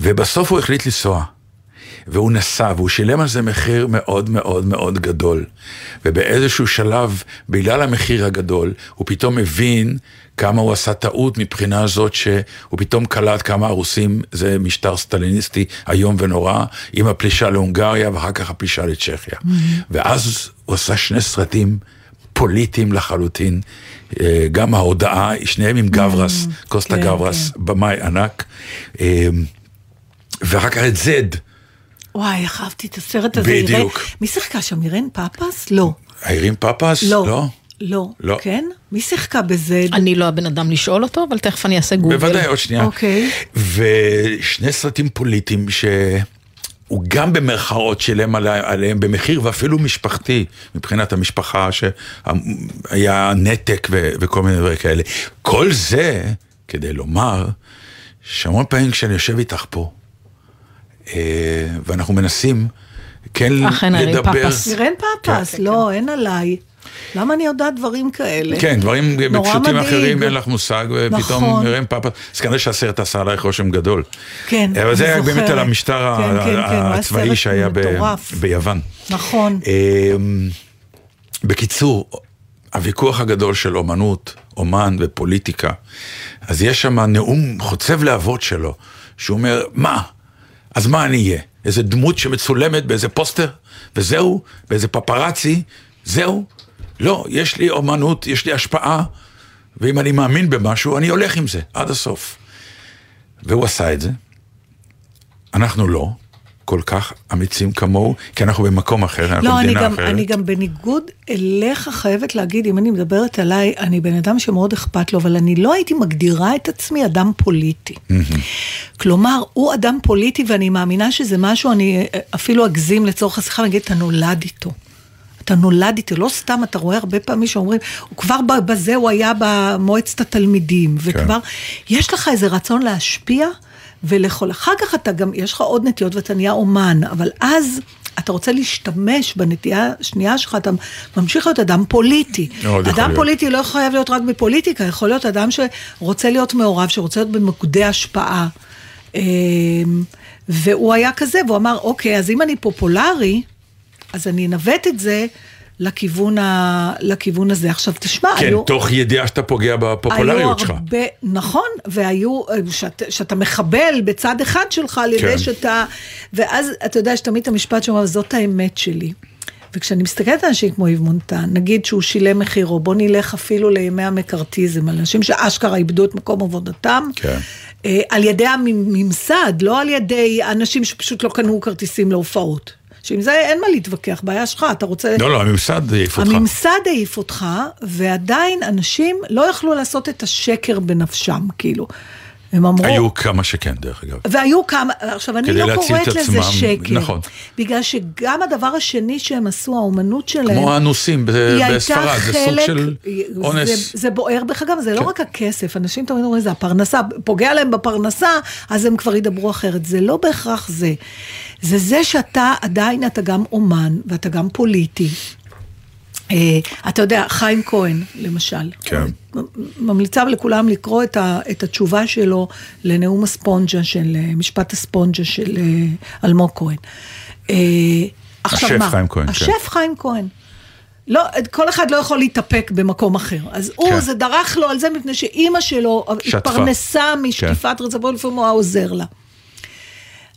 ובסוף הוא החליט לנסוע, והוא נסע, והוא שילם על זה מחיר מאוד מאוד מאוד גדול. ובאיזשהו שלב, בגלל המחיר הגדול, הוא פתאום מבין כמה הוא עשה טעות מבחינה הזאת, שהוא פתאום קלט כמה הרוסים, זה משטר סטליניסטי היום ונורא, עם הפלישה להונגריה ואחר כך הפלישה לצ'כיה. ואז הוא עשה שני סרטים פוליטיים לחלוטין, גם ההודעה, שניהם עם גברס, קוסטה גברס, במאי ענק, ואחר כך את זד. וואי, חייבתי את הסרט הזה. בדיוק. מי שיחקה שם, אירן פאפס? לא. אירן פאפס? לא. לא. לא, כן? מי שיחקה בזה? אני לא הבן אדם לשאול אותו, אבל תכף אני אעשה גוגל. בוודאי, עוד שנייה. אוקיי. ושני סרטים פוליטיים שהוא גם במרכאות שלם עליהם במחיר, ואפילו משפחתי, מבחינת המשפחה שהיה נתק וכל מיני דברים כאלה. כל זה, כדי לומר, שמון פעמים כשאני יושב איתך פה, ואנחנו מנסים כן לדבר. אירן פאפס, לא, אין עליי. למה אני יודעת דברים כאלה? כן, דברים בפשוטים אחרים, אין לך מושג, ופתאום נראים פאפה, אז כנראה שהסרט עשה עלייך רושם גדול. כן, אני זוכרת. אבל זה היה באמת על המשטר הצבאי שהיה ביוון. נכון. בקיצור, הוויכוח הגדול של אומנות, אומן ופוליטיקה, אז יש שם נאום חוצב להבות שלו, שהוא אומר, מה? אז מה אני אהיה? איזה דמות שמצולמת באיזה פוסטר, וזהו, באיזה פפרצי, זהו, לא, יש לי אומנות, יש לי השפעה, ואם אני מאמין במשהו, אני הולך עם זה, עד הסוף. והוא עשה את זה. אנחנו לא כל כך אמיצים כמוהו, כי אנחנו במקום אחר, אנחנו לא, מדינה אני גם, אחרת. אני גם בניגוד אליך חייבת להגיד, אם אני מדברת עליי, אני בן אדם שמאוד אכפת לו, אבל אני לא הייתי מגדירה את עצמי אדם פוליטי. כלומר, הוא אדם פוליטי, ואני מאמינה שזה משהו, אני אפילו אגזים לצורך השיחה, אני אגיד, אתה נולד איתו. אתה נולד איתו, לא סתם, אתה רואה הרבה פעמים שאומרים, כבר בזה הוא היה במועצת התלמידים, וכבר יש לך איזה רצון להשפיע, ואחר כך אתה גם, יש לך עוד נטיות ואתה נהיה אומן, אבל אז אתה רוצה להשתמש בנטייה השנייה שלך, אתה ממשיך להיות אדם פוליטי. אדם פוליטי לא חייב להיות רק בפוליטיקה, יכול להיות אדם שרוצה להיות מעורב, שרוצה להיות במוקדי השפעה, והוא היה כזה, והוא אמר, אוקיי, אז אם אני פופולרי, אז אני נווט את זה לכיוון, ה... לכיוון הזה. עכשיו תשמע, כן, היו... תוך ידיעה שאתה פוגע בפופולריות שלך. הרבה... נכון, והיו, שאת, שאתה מחבל בצד אחד שלך, על ידי כן. שאתה, ואז אתה יודע שתמיד את המשפט שאומר, זאת האמת שלי. וכשאני מסתכלת על אנשים כמו יב מונטן, נגיד שהוא שילם מחירו, בוא נלך אפילו לימי המקרתיזם, על אנשים שאשכרה איבדו את מקום עבודתם, כן. על ידי הממסד, לא על ידי אנשים שפשוט לא קנו כרטיסים להופעות. שעם זה אין מה להתווכח, בעיה שלך, אתה רוצה... לא, לא, הממסד העיף אותך. הממסד העיף אותך, ועדיין אנשים לא יכלו לעשות את השקר בנפשם, כאילו. הם אמרו... היו כמה שכן, דרך אגב. והיו כמה... עכשיו, אני לא קוראת לזה שקר. נכון. בגלל שגם הדבר השני שהם עשו, האומנות שלהם... כמו האנוסים בספרד, זה סוג של אונס. זה בוער בך גם, זה לא רק הכסף. אנשים תמיד אומרים, זה הפרנסה, פוגע להם בפרנסה, אז הם כבר ידברו אחרת. זה לא בהכרח זה. זה זה שאתה עדיין, אתה גם אומן, ואתה גם פוליטי. אתה יודע, חיים כהן, למשל. כן. ממליצה לכולם לקרוא את, ה, את התשובה שלו לנאום הספונג'ה של, משפט הספונג'ה של אלמוג כהן. עכשיו השף מה? חיים כהן, השף כן. חיים כהן. לא, כל אחד לא יכול להתאפק במקום אחר. אז כן. הוא, זה דרך לו על זה מפני שאימא שלו שתפה. התפרנסה משטיפת כן. רצבו לפעמים הוא העוזר לה.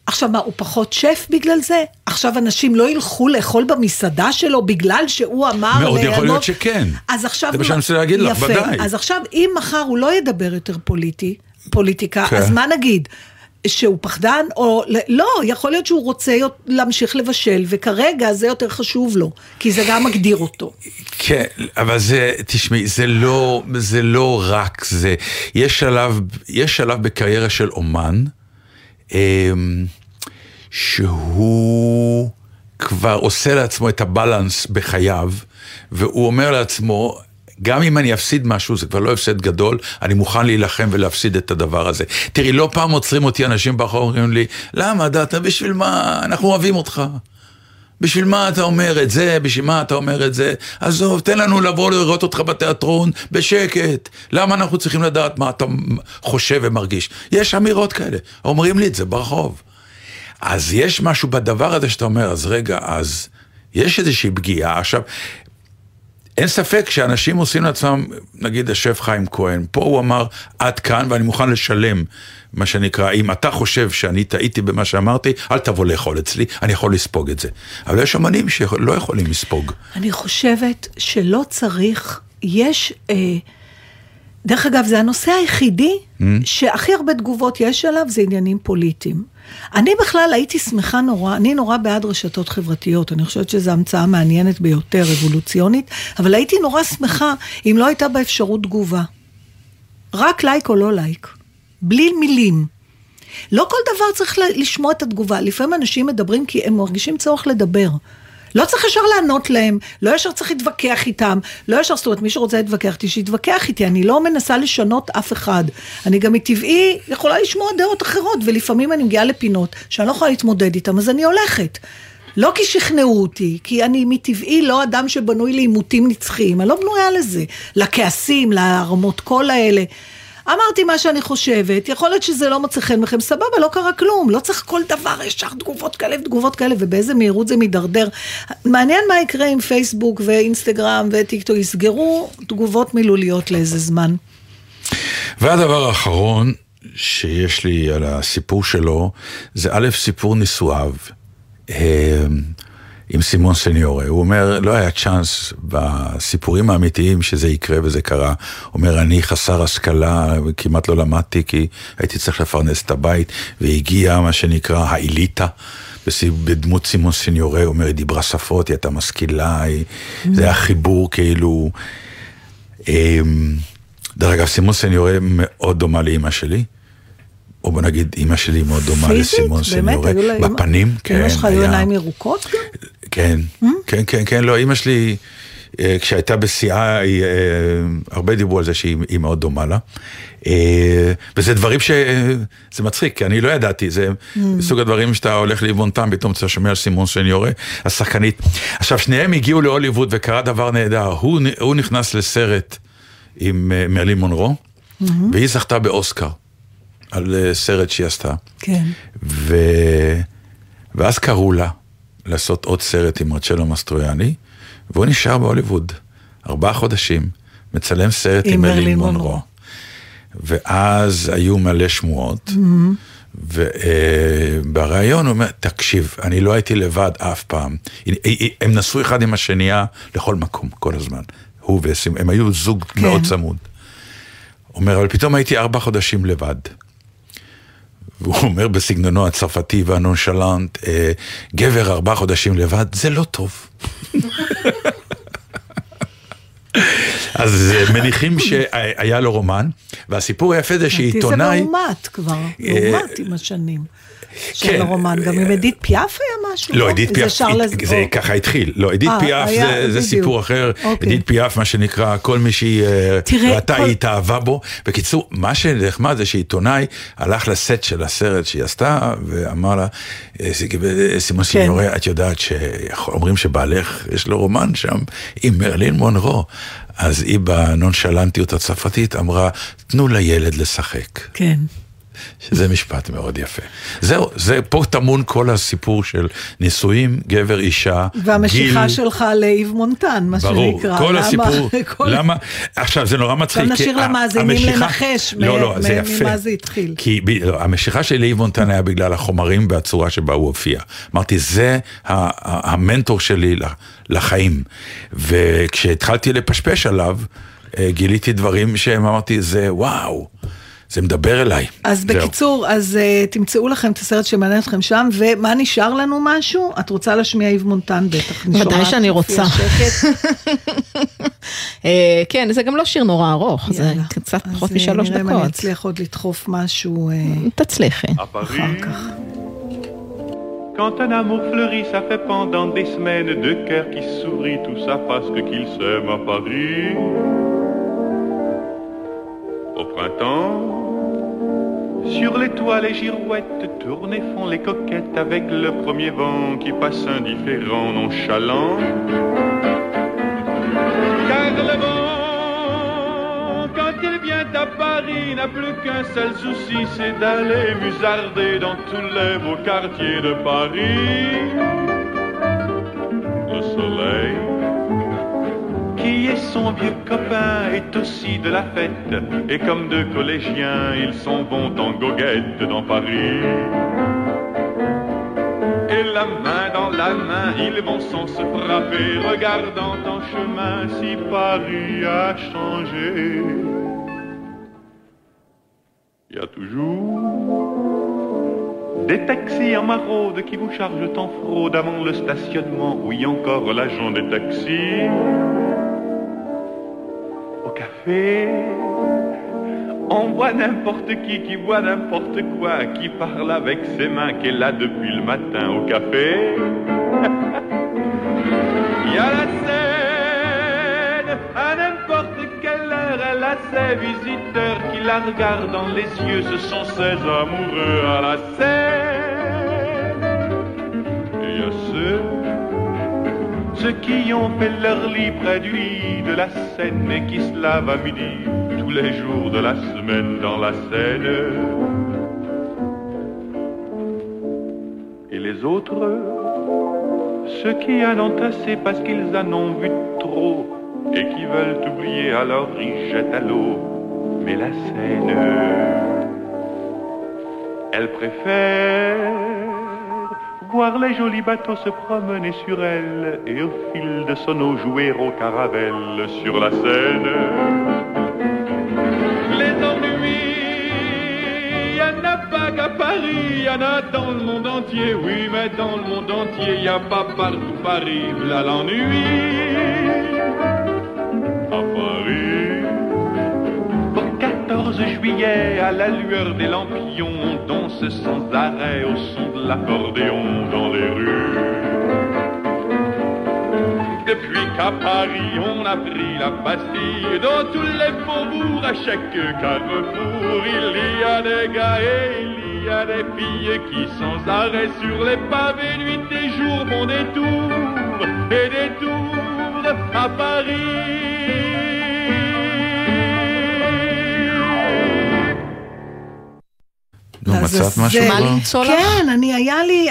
עכשיו מה, הוא פחות שף בגלל זה? עכשיו אנשים לא ילכו לאכול במסעדה שלו בגלל שהוא אמר... מאוד יכול להיות שכן. אז עכשיו... זה מה שאני רוצה להגיד לך, בדיוק. אז עכשיו, אם מחר הוא לא ידבר יותר פוליטי, פוליטיקה, אז מה נגיד? שהוא פחדן? או... לא, יכול להיות שהוא רוצה להמשיך לבשל, וכרגע זה יותר חשוב לו, כי זה גם מגדיר אותו. כן, אבל זה, תשמעי, זה לא, זה לא רק זה. יש שלב, יש שלב בקריירה של אומן, שהוא כבר עושה לעצמו את הבלנס בחייו, והוא אומר לעצמו, גם אם אני אפסיד משהו, זה כבר לא הפסד גדול, אני מוכן להילחם ולהפסיד את הדבר הזה. תראי, לא פעם עוצרים אותי אנשים באחור, אומרים לי, למה, דאטה, בשביל מה, אנחנו אוהבים אותך. בשביל מה אתה אומר את זה, בשביל מה אתה אומר את זה, עזוב, תן לנו לבוא לראות אותך בתיאטרון, בשקט, למה אנחנו צריכים לדעת מה אתה חושב ומרגיש, יש אמירות כאלה, אומרים לי את זה ברחוב, אז יש משהו בדבר הזה שאתה אומר, אז רגע, אז יש איזושהי פגיעה, עכשיו, אין ספק שאנשים עושים לעצמם, נגיד השף חיים כהן, פה הוא אמר, עד כאן ואני מוכן לשלם, מה שנקרא, אם אתה חושב שאני טעיתי במה שאמרתי, אל תבוא לאכול אצלי, אני יכול לספוג את זה. אבל יש אמנים שלא יכולים לספוג. אני חושבת שלא צריך, יש, אה, דרך אגב, זה הנושא היחידי, mm-hmm. שהכי הרבה תגובות יש עליו, זה עניינים פוליטיים. אני בכלל הייתי שמחה נורא, אני נורא בעד רשתות חברתיות, אני חושבת שזו המצאה מעניינת ביותר, רבולוציונית, אבל הייתי נורא שמחה, אם לא הייתה באפשרות תגובה. רק לייק או לא לייק. בלי מילים. לא כל דבר צריך לשמוע את התגובה. לפעמים אנשים מדברים כי הם מרגישים צורך לדבר. לא צריך ישר לענות להם, לא ישר צריך להתווכח איתם, לא ישר, זאת אומרת, מי שרוצה להתווכח איתי, שיתווכח איתי, אני לא מנסה לשנות אף אחד. אני גם מטבעי יכולה לשמוע דעות אחרות, ולפעמים אני מגיעה לפינות שאני לא יכולה להתמודד איתם, אז אני הולכת. לא כי שכנעו אותי, כי אני מטבעי לא אדם שבנוי לעימותים נצחיים, אני לא בנויה לזה, לכעסים, להרמות כל האלה. אמרתי מה שאני חושבת, יכול להיות שזה לא מצא חן מכם, סבבה, לא קרה כלום, לא צריך כל דבר, יש שח תגובות כאלה ותגובות כאלה, ובאיזה מהירות זה מדרדר. מעניין מה יקרה עם פייסבוק ואינסטגרם וטיקטוק, יסגרו תגובות מילוליות לאיזה זמן. והדבר האחרון שיש לי על הסיפור שלו, זה א' סיפור נישואיו, עם סימון סניורי, הוא אומר, לא היה צ'אנס בסיפורים האמיתיים שזה יקרה וזה קרה, הוא אומר, אני חסר השכלה, כמעט לא למדתי, כי הייתי צריך לפרנס את הבית, והגיע מה שנקרא האליטה, בדמות סימון סניורי, הוא אומר, היא דיברה שפות, היא הייתה משכילה, היא... Mm-hmm. זה היה חיבור כאילו, דרך אגב, סימון סניורי מאוד דומה לאמא שלי, או בוא נגיד, אמא שלי מאוד דומה לסימון סניורי, בפנים, כן. אמא שלך היו עיניים ירוקות? כן, כן, כן, כן, לא, אמא שלי, כשהייתה בשיאה, הרבה דיברו על זה שהיא מאוד דומה לה, וזה דברים ש... זה מצחיק, כי אני לא ידעתי, זה סוג הדברים שאתה הולך ליב מונטן, פתאום צריך לשמוע על סימון סניורי, השחקנית. עכשיו, שניהם הגיעו להוליווד, וקרה דבר נהדר, הוא נכנס לסרט עם מרלין מונרו, והיא זכתה באוסקר. על סרט שהיא עשתה. כן. ו... ואז קראו לה לעשות עוד סרט עם מרצ'לו מסטרויאני, והוא נשאר בהוליווד, ארבעה חודשים, מצלם סרט עם, עם מרילין מונרו. מונרו. ואז היו מלא שמועות, mm-hmm. ובריאיון הוא אומר, תקשיב, אני לא הייתי לבד אף פעם. הם נסו אחד עם השנייה לכל מקום, כל הזמן. הוא וסימון, הם היו זוג כן. מאוד צמוד. הוא אומר, אבל פתאום הייתי ארבעה חודשים לבד. והוא אומר בסגנונו הצרפתי והנונשלנט, גבר ארבעה חודשים לבד, זה לא טוב. אז מניחים שהיה לו רומן, והסיפור היפה זה שעיתונאי... זה מאומת כבר, מאומת עם השנים. של הרומן, גם עם אדית פיאף היה משהו? לא, אדית פיאף, זה ככה התחיל. לא, אדית פיאף זה סיפור אחר. אדית פיאף, מה שנקרא, כל מי שהיא ראתה, היא התאהבה בו. בקיצור, מה שנחמד זה שעיתונאי הלך לסט של הסרט שהיא עשתה, ואמר לה, סימון סיגנורי, את יודעת שאומרים שבעלך יש לו רומן שם עם מרלין מונרו. אז היא בנונשלנטיות הצרפתית אמרה, תנו לילד לשחק. כן. שזה משפט מאוד יפה. זהו, זה פה תמון כל הסיפור של נישואים, גבר, אישה, והמשיכה גיל, שלך לאיב מונטן, מה ברור, שנקרא. ברור, כל למה, הסיפור, כל... למה, עכשיו זה נורא מצחיק. גם נשאיר למאזינים לנחש, לא, לא, מ- זה יפה. ממה זה התחיל. כי לא, המשיכה של איב מונטן היה בגלל החומרים והצורה שבה הוא הופיע. אמרתי, זה ה- המנטור שלי לחיים. וכשהתחלתי לפשפש עליו, גיליתי דברים שהם אמרתי, זה וואו. זה מדבר אליי. אז בקיצור, אז תמצאו לכם את הסרט שמעניין אתכם שם, ומה נשאר לנו משהו? את רוצה להשמיע יב מונטן בטח. ודאי שאני רוצה. כן, זה גם לא שיר נורא ארוך, זה קצת פחות משלוש דקות. אז נראה אם אני אצליח עוד לדחוף משהו. תצליחי. אחר כך. Quand un amour fleurit, ça fait pendant des semaines deux cœurs qui sourient, tout ça parce qu'ils s'aiment à Paris. Au printemps, sur les toits les girouettes tournent et font les coquettes avec le premier vent qui passe indifférent, nonchalant. Car le vent, quand il vient à Paris, n'a plus qu'un seul souci, c'est d'aller musarder dans tous les beaux quartiers de Paris. Le soleil qui est son vieux copain est aussi de la fête, et comme deux collégiens, ils s'en vont en goguette dans Paris. Et la main dans la main, ils vont sans se frapper, regardant en chemin si Paris a changé. Il y a toujours des taxis en maraude qui vous chargent en fraude avant le stationnement, oui encore l'agent des taxis. Au café, on voit n'importe qui qui boit n'importe quoi, qui parle avec ses mains qu'elle a depuis le matin au café. Il y a la scène, à n'importe quelle heure, elle a ses visiteurs qui la regardent dans les yeux, ce sont ses amoureux à la scène. Et il y a ceux... ceux qui ont fait leur lit près du lit de la Seine et qui se lavent à midi tous les jours de la semaine dans la Seine. Et les autres, ceux qui en ont assez parce qu'ils en ont vu trop et qui veulent oublier, alors ils jettent à l'eau. Mais la Seine, elle préfère voir les jolis bateaux se promener sur elle et au fil de son eau jouer aux caravelles sur la Seine. Les ennuis, il n'y en a pas qu'à Paris, il y en a dans le monde entier, oui, mais dans le monde entier, il n'y a pas partout Paris, là l'ennui. À Paris, pour quatorze juillet, à la lueur des lampions, on danse sans arrêt au son de l'accordéon dans les rues. Depuis qu'à Paris on a pris la Bastille, dans tous les faubourgs, à chaque carrefour, il y a des gars et il y a des filles qui sans arrêt sur les pavés nuit et jour font des tours et des tours à Paris. כן,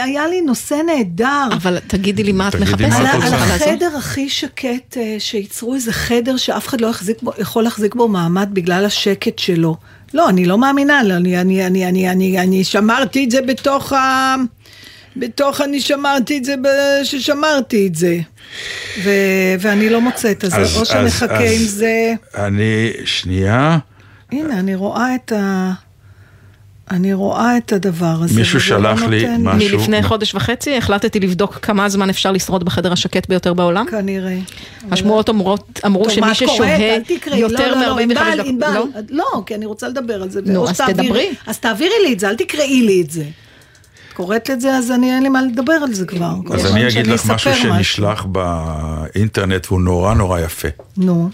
היה לי נושא נהדר, אבל תגידי לי מה את מחפשת. על החדר הכי שקט, שיצרו איזה חדר שאף אחד לא יכול להחזיק בו מעמד בגלל השקט שלו. לא, אני לא מאמינה, אני שמרתי את זה בתוך בתוך אני שמרתי את זה ששמרתי את זה, ואני לא מוצאת את זה, או שמחכה עם זה. אני שנייה, הנה אני רואה את ה... אני רואה את הדבר הזה. מישהו שלח לי משהו. מלפני חודש וחצי החלטתי לבדוק כמה זמן אפשר לשרוד בחדר השקט ביותר בעולם. כנראה. השמועות אמרו שמי ששוהה יותר מ-ארבעים וחמש דקות. לא, כי אני רוצה לדבר על זה. אז תדברי. אז תעבירי לי את זה, אל תקראי לי את זה. קוראת את זה, אז אני אין לי מה לדבר על זה כבר. אז אני אגיד לך משהו שנשלח באינטרנט, והוא נורא נורא יפה. נו.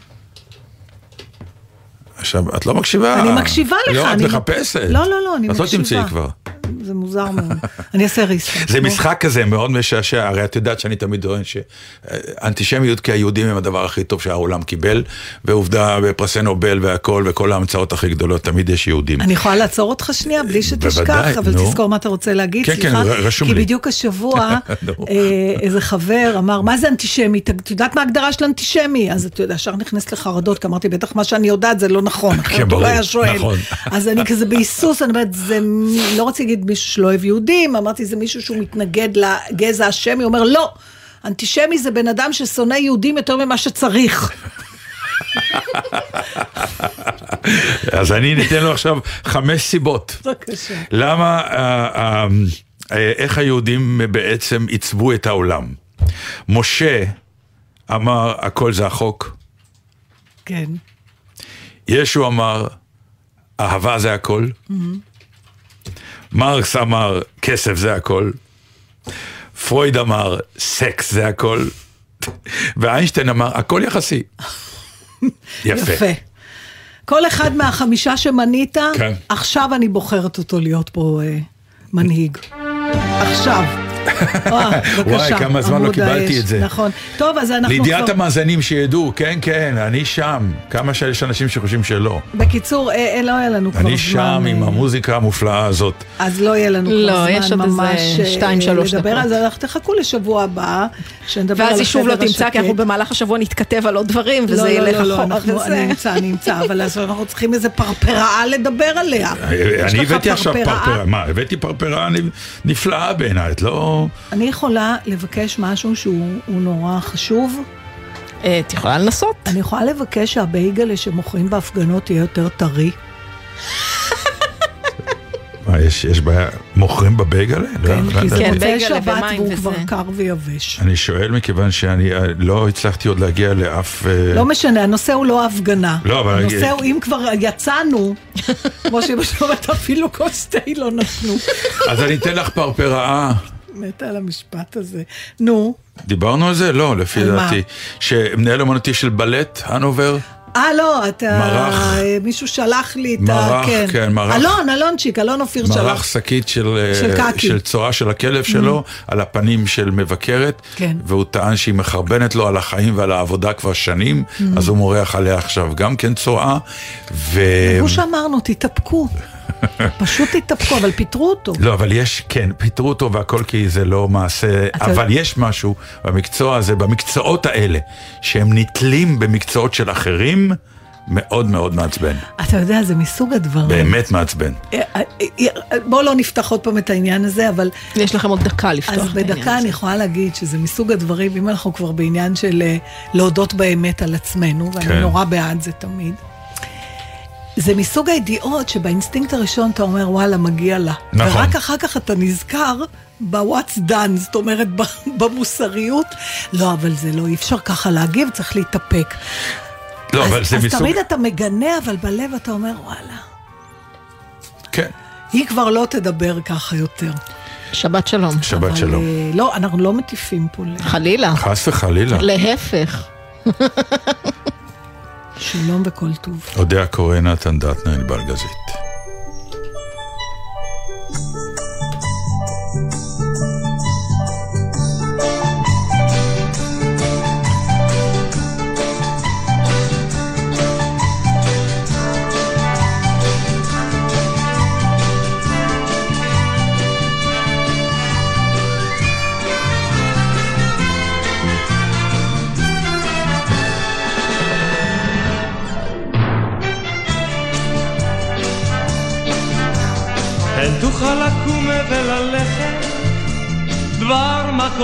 עכשיו, את לא מקשיבה. אני מקשיבה לך. לא, את מחפשת. לא, לא, לא, אני מקשיבה. את לא תמצאי כבר. זה מוזר מאוד. אני אעשה ריסט. זה משחק כזה מאוד משעשע. הרי את יודעת שאני תמיד דורן שאנטישמיות כיהודים הם הדבר הכי טוב שהעולם קיבל, ועובדה בפרסי נובל והכל, וכל ההמצאות הכי גדולות, תמיד יש יהודים. אני יכולה לעצור אותך שנייה, בלי שתשכח, אבל תזכור מה אתה רוצה להגיד. כן, כן, רשום לי. כי בדיוק השבוע איזה חבר אמר, מה זה אנטישמי? את יודעת מה ההגדרה של אנטישמי? אז ישר נכנס לחרדות, אמרתי, בטח מה שאני יודעת זה לא נכון. אז אני כזה בהיסוס, אני אומרת, זה לא רוצה להגיד מישהו שלא אוהב יהודים, אמרתי זה מישהו שהוא מתנגד לגזע השמי, הוא אומר לא, אנטישמי זה בן אדם ששונא יהודים יותר ממה שצריך. אז אני ניתן לו עכשיו חמש סיבות. בבקשה. למה, איך היהודים בעצם עיצבו את העולם? משה אמר, הכל זה החוק. כן. ישו אמר, אהבה זה הכל. מרקס אמר, כסף זה הכל. פרויד אמר, סקס זה הכל. ואיינשטיין אמר, הכל יחסי. יפה. יפה. כל אחד מהחמישה שמנית, כן. עכשיו אני בוחרת אותו להיות פה אה, מנהיג. עכשיו. וואי, כמה זמן לא קיבלתי את זה. נכון. טוב, אז אנחנו... לידיעת המאזנים שידעו, כן, כן, אני שם. כמה שיש אנשים שחושבים שלא. בקיצור, לא היה לנו כבר זמן. אני שם עם המוזיקה המופלאה הזאת. אז לא יהיה לנו כבר זמן ממש לדבר על זה. תחכו לשבוע הבא. ואז היא שוב לא תמצא, כי אנחנו במהלך השבוע נתכתב על עוד דברים, וזה ילך אחורה. אני אמצא, אני אמצא, אבל אנחנו צריכים איזה פרפראה לדבר עליה. אני הבאתי עכשיו פרפראה. מה, הבאתי פרפראה נפלאה בעיניי, את לא... אני יכולה לבקש משהו שהוא נורא חשוב. את יכולה לנסות? אני יכולה לבקש שהבייגלה שמוכרים בהפגנות יהיה יותר טרי. יש בעיה, מוכרים בבייגלה? כן, כי זה שבת והוא כבר קר ויבש. אני שואל מכיוון שאני לא הצלחתי עוד להגיע לאף... לא משנה, הנושא הוא לא ההפגנה. הנושא הוא, אם כבר יצאנו, כמו שבשבת אפילו קוסטי לא נתנו. אז אני אתן לך פרפראה. מתה על המשפט הזה. נו. דיברנו על זה? לא, לפי דעתי. שמנהל אמנותי של בלט, הנובר. אה, לא, אתה... מרח. מישהו שלח לי את ה... מרח, כן, כן מרח. אלון, אלון צ'יק, אלון אופיר שלח. מרח שקית של... של קאקי. של צואה של הכלב שלו, על הפנים של מבקרת. כן. והוא טען שהיא מחרבנת לו על החיים ועל העבודה כבר שנים, אז הוא מורח עליה עכשיו גם כן צואה, ו... כמו שאמרנו, תתאפקו. פשוט התאפקו, אבל פיתרו אותו. לא, אבל יש, כן, פיתרו אותו והכל כי זה לא מעשה, אבל יש משהו במקצוע הזה, במקצועות האלה, שהם נטלים במקצועות של אחרים, מאוד מאוד מעצבן. אתה יודע, זה מסוג הדבר. באמת מעצבן. בואו לא נפתח עוד פעם את העניין הזה, אבל... יש לכם עוד דקה לפתוח את העניין הזה. אז בדקה אני יכולה להגיד שזה מסוג הדברים, אם אנחנו כבר בעניין של להודות באמת על עצמנו, ואני נורא בעד זה תמיד. זה מסוג הידיעות שבאינסטינקט הראשון אתה אומר וואלה מגיע לה, נכון. ורק אחר כך אתה נזכר ב-what's done, זאת אומרת במוסריות, לא אבל זה לא, אי אפשר ככה להגיב, צריך להתאפק. לא, אז, אבל זה אז מסוג... תמיד אתה מגנה אבל בלב אתה אומר וואלה, כן. היא כבר לא תדבר ככה יותר. שבת שלום. שבת אבל, שלום. לא, אנחנו לא מטיפים פה. חלילה. חס וחלילה. להפך. שלום וכל טוב. עודה קורא נתן דתנה אינבל גזית.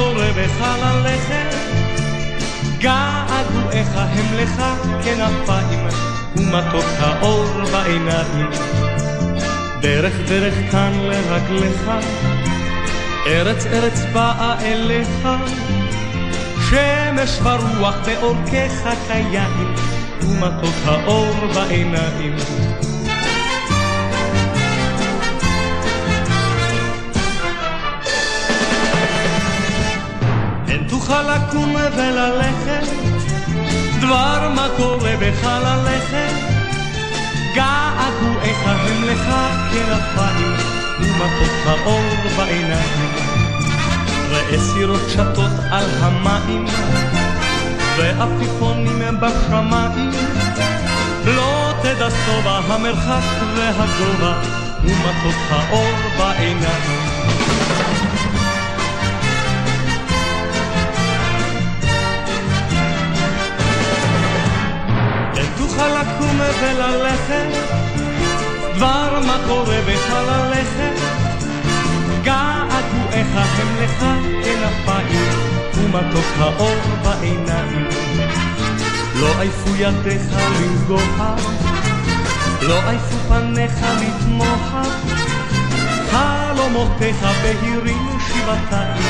קורא בך ללכת געגועיך הם לך כנפיים ומתוק האור בעיניים דרך דרך כאן לרגליך, ארץ ארץ באה אליך, שמש ורוח באורכך קיים, ומכות האור בעיניים. אין תוכל לקום וללכת, דבר מה קורה בך ללכת, געגועיך הם לך כנפיים, ומכות האור בעיניים. ראה סירות שטות על המים, ואפיפונים בשמיים, לא תדע שובע המרחק והגובה, ומכות האור בעיניים. לקום וללכת, דבר מה קורה בך ללכת, געגועיך הם לך כנפיים, ומתוק האור בעיניים. לא עייפו ידיך לנגוע, לא עייפו פניך לתמוך, חלומותיך בהירים שבעתיים,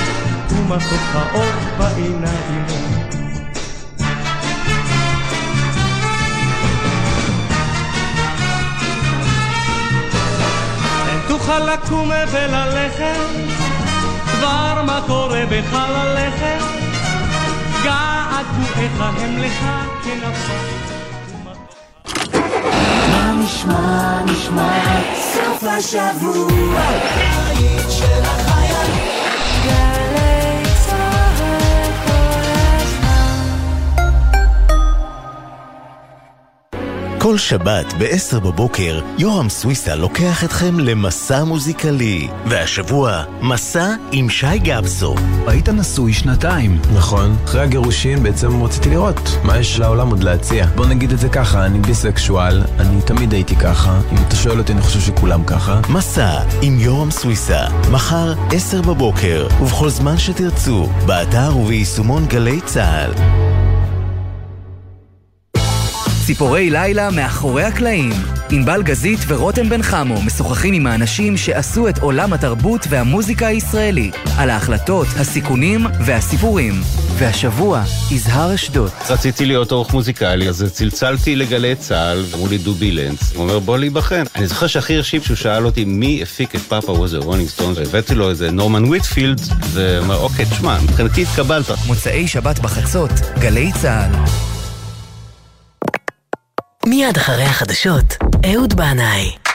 ומתוק האור בעיניים. תוכל לקום וללכת, דבר מה קורה בך ללכת, געגועיך הם לך כנפיים. מה נשמע נשמע סוף השבוע, היית של החיילים, גלי צהר כל הזמן. כל שבת בעשר בבוקר יואם סוויסה לוקח אתכם למסע מוזיקלי, והשבוע מסע עם שי גבסו. היית נשוי שנתיים, נכון? אחרי הגירושים בעצם רציתי לראות מה יש לעולם עוד להציע. בוא נגיד את זה ככה, אני ביסקשואל, אני תמיד הייתי ככה, אם אתה שואל אותי אני חושב שכולם ככה. מסע עם יואם סוויסה, מחר עשר בבוקר ובכל זמן שתרצו, באתר וביישומון גלי צהל. ציפורי לילה מאחורי הקלעים. אינבל גזית ורותם בן חמו משוחחים עם האנשים שעשו את עולם התרבות והמוזיקה הישראלי, על ההחלטות, הסיכונים והסיפורים. והשבוע, יזהר אשדות. רציתי להיות עורך מוזיקלי, אז צלצלתי לגלי צהל, מולי דובילנס. הוא אומר, בוא להיבחן. אני זוכר שהכי הרשים שהוא שאל אותי מי הפיק את פאפה וואז רולינג סטונס, והבאתי לו איזה נורמן ויטפילד, ואומר, אוקיי, תשמע, מבחינתי התקבלת. מוצאי שבת בחצות, גלי צהל. מיד אחרי החדשות, אהוד בענאי.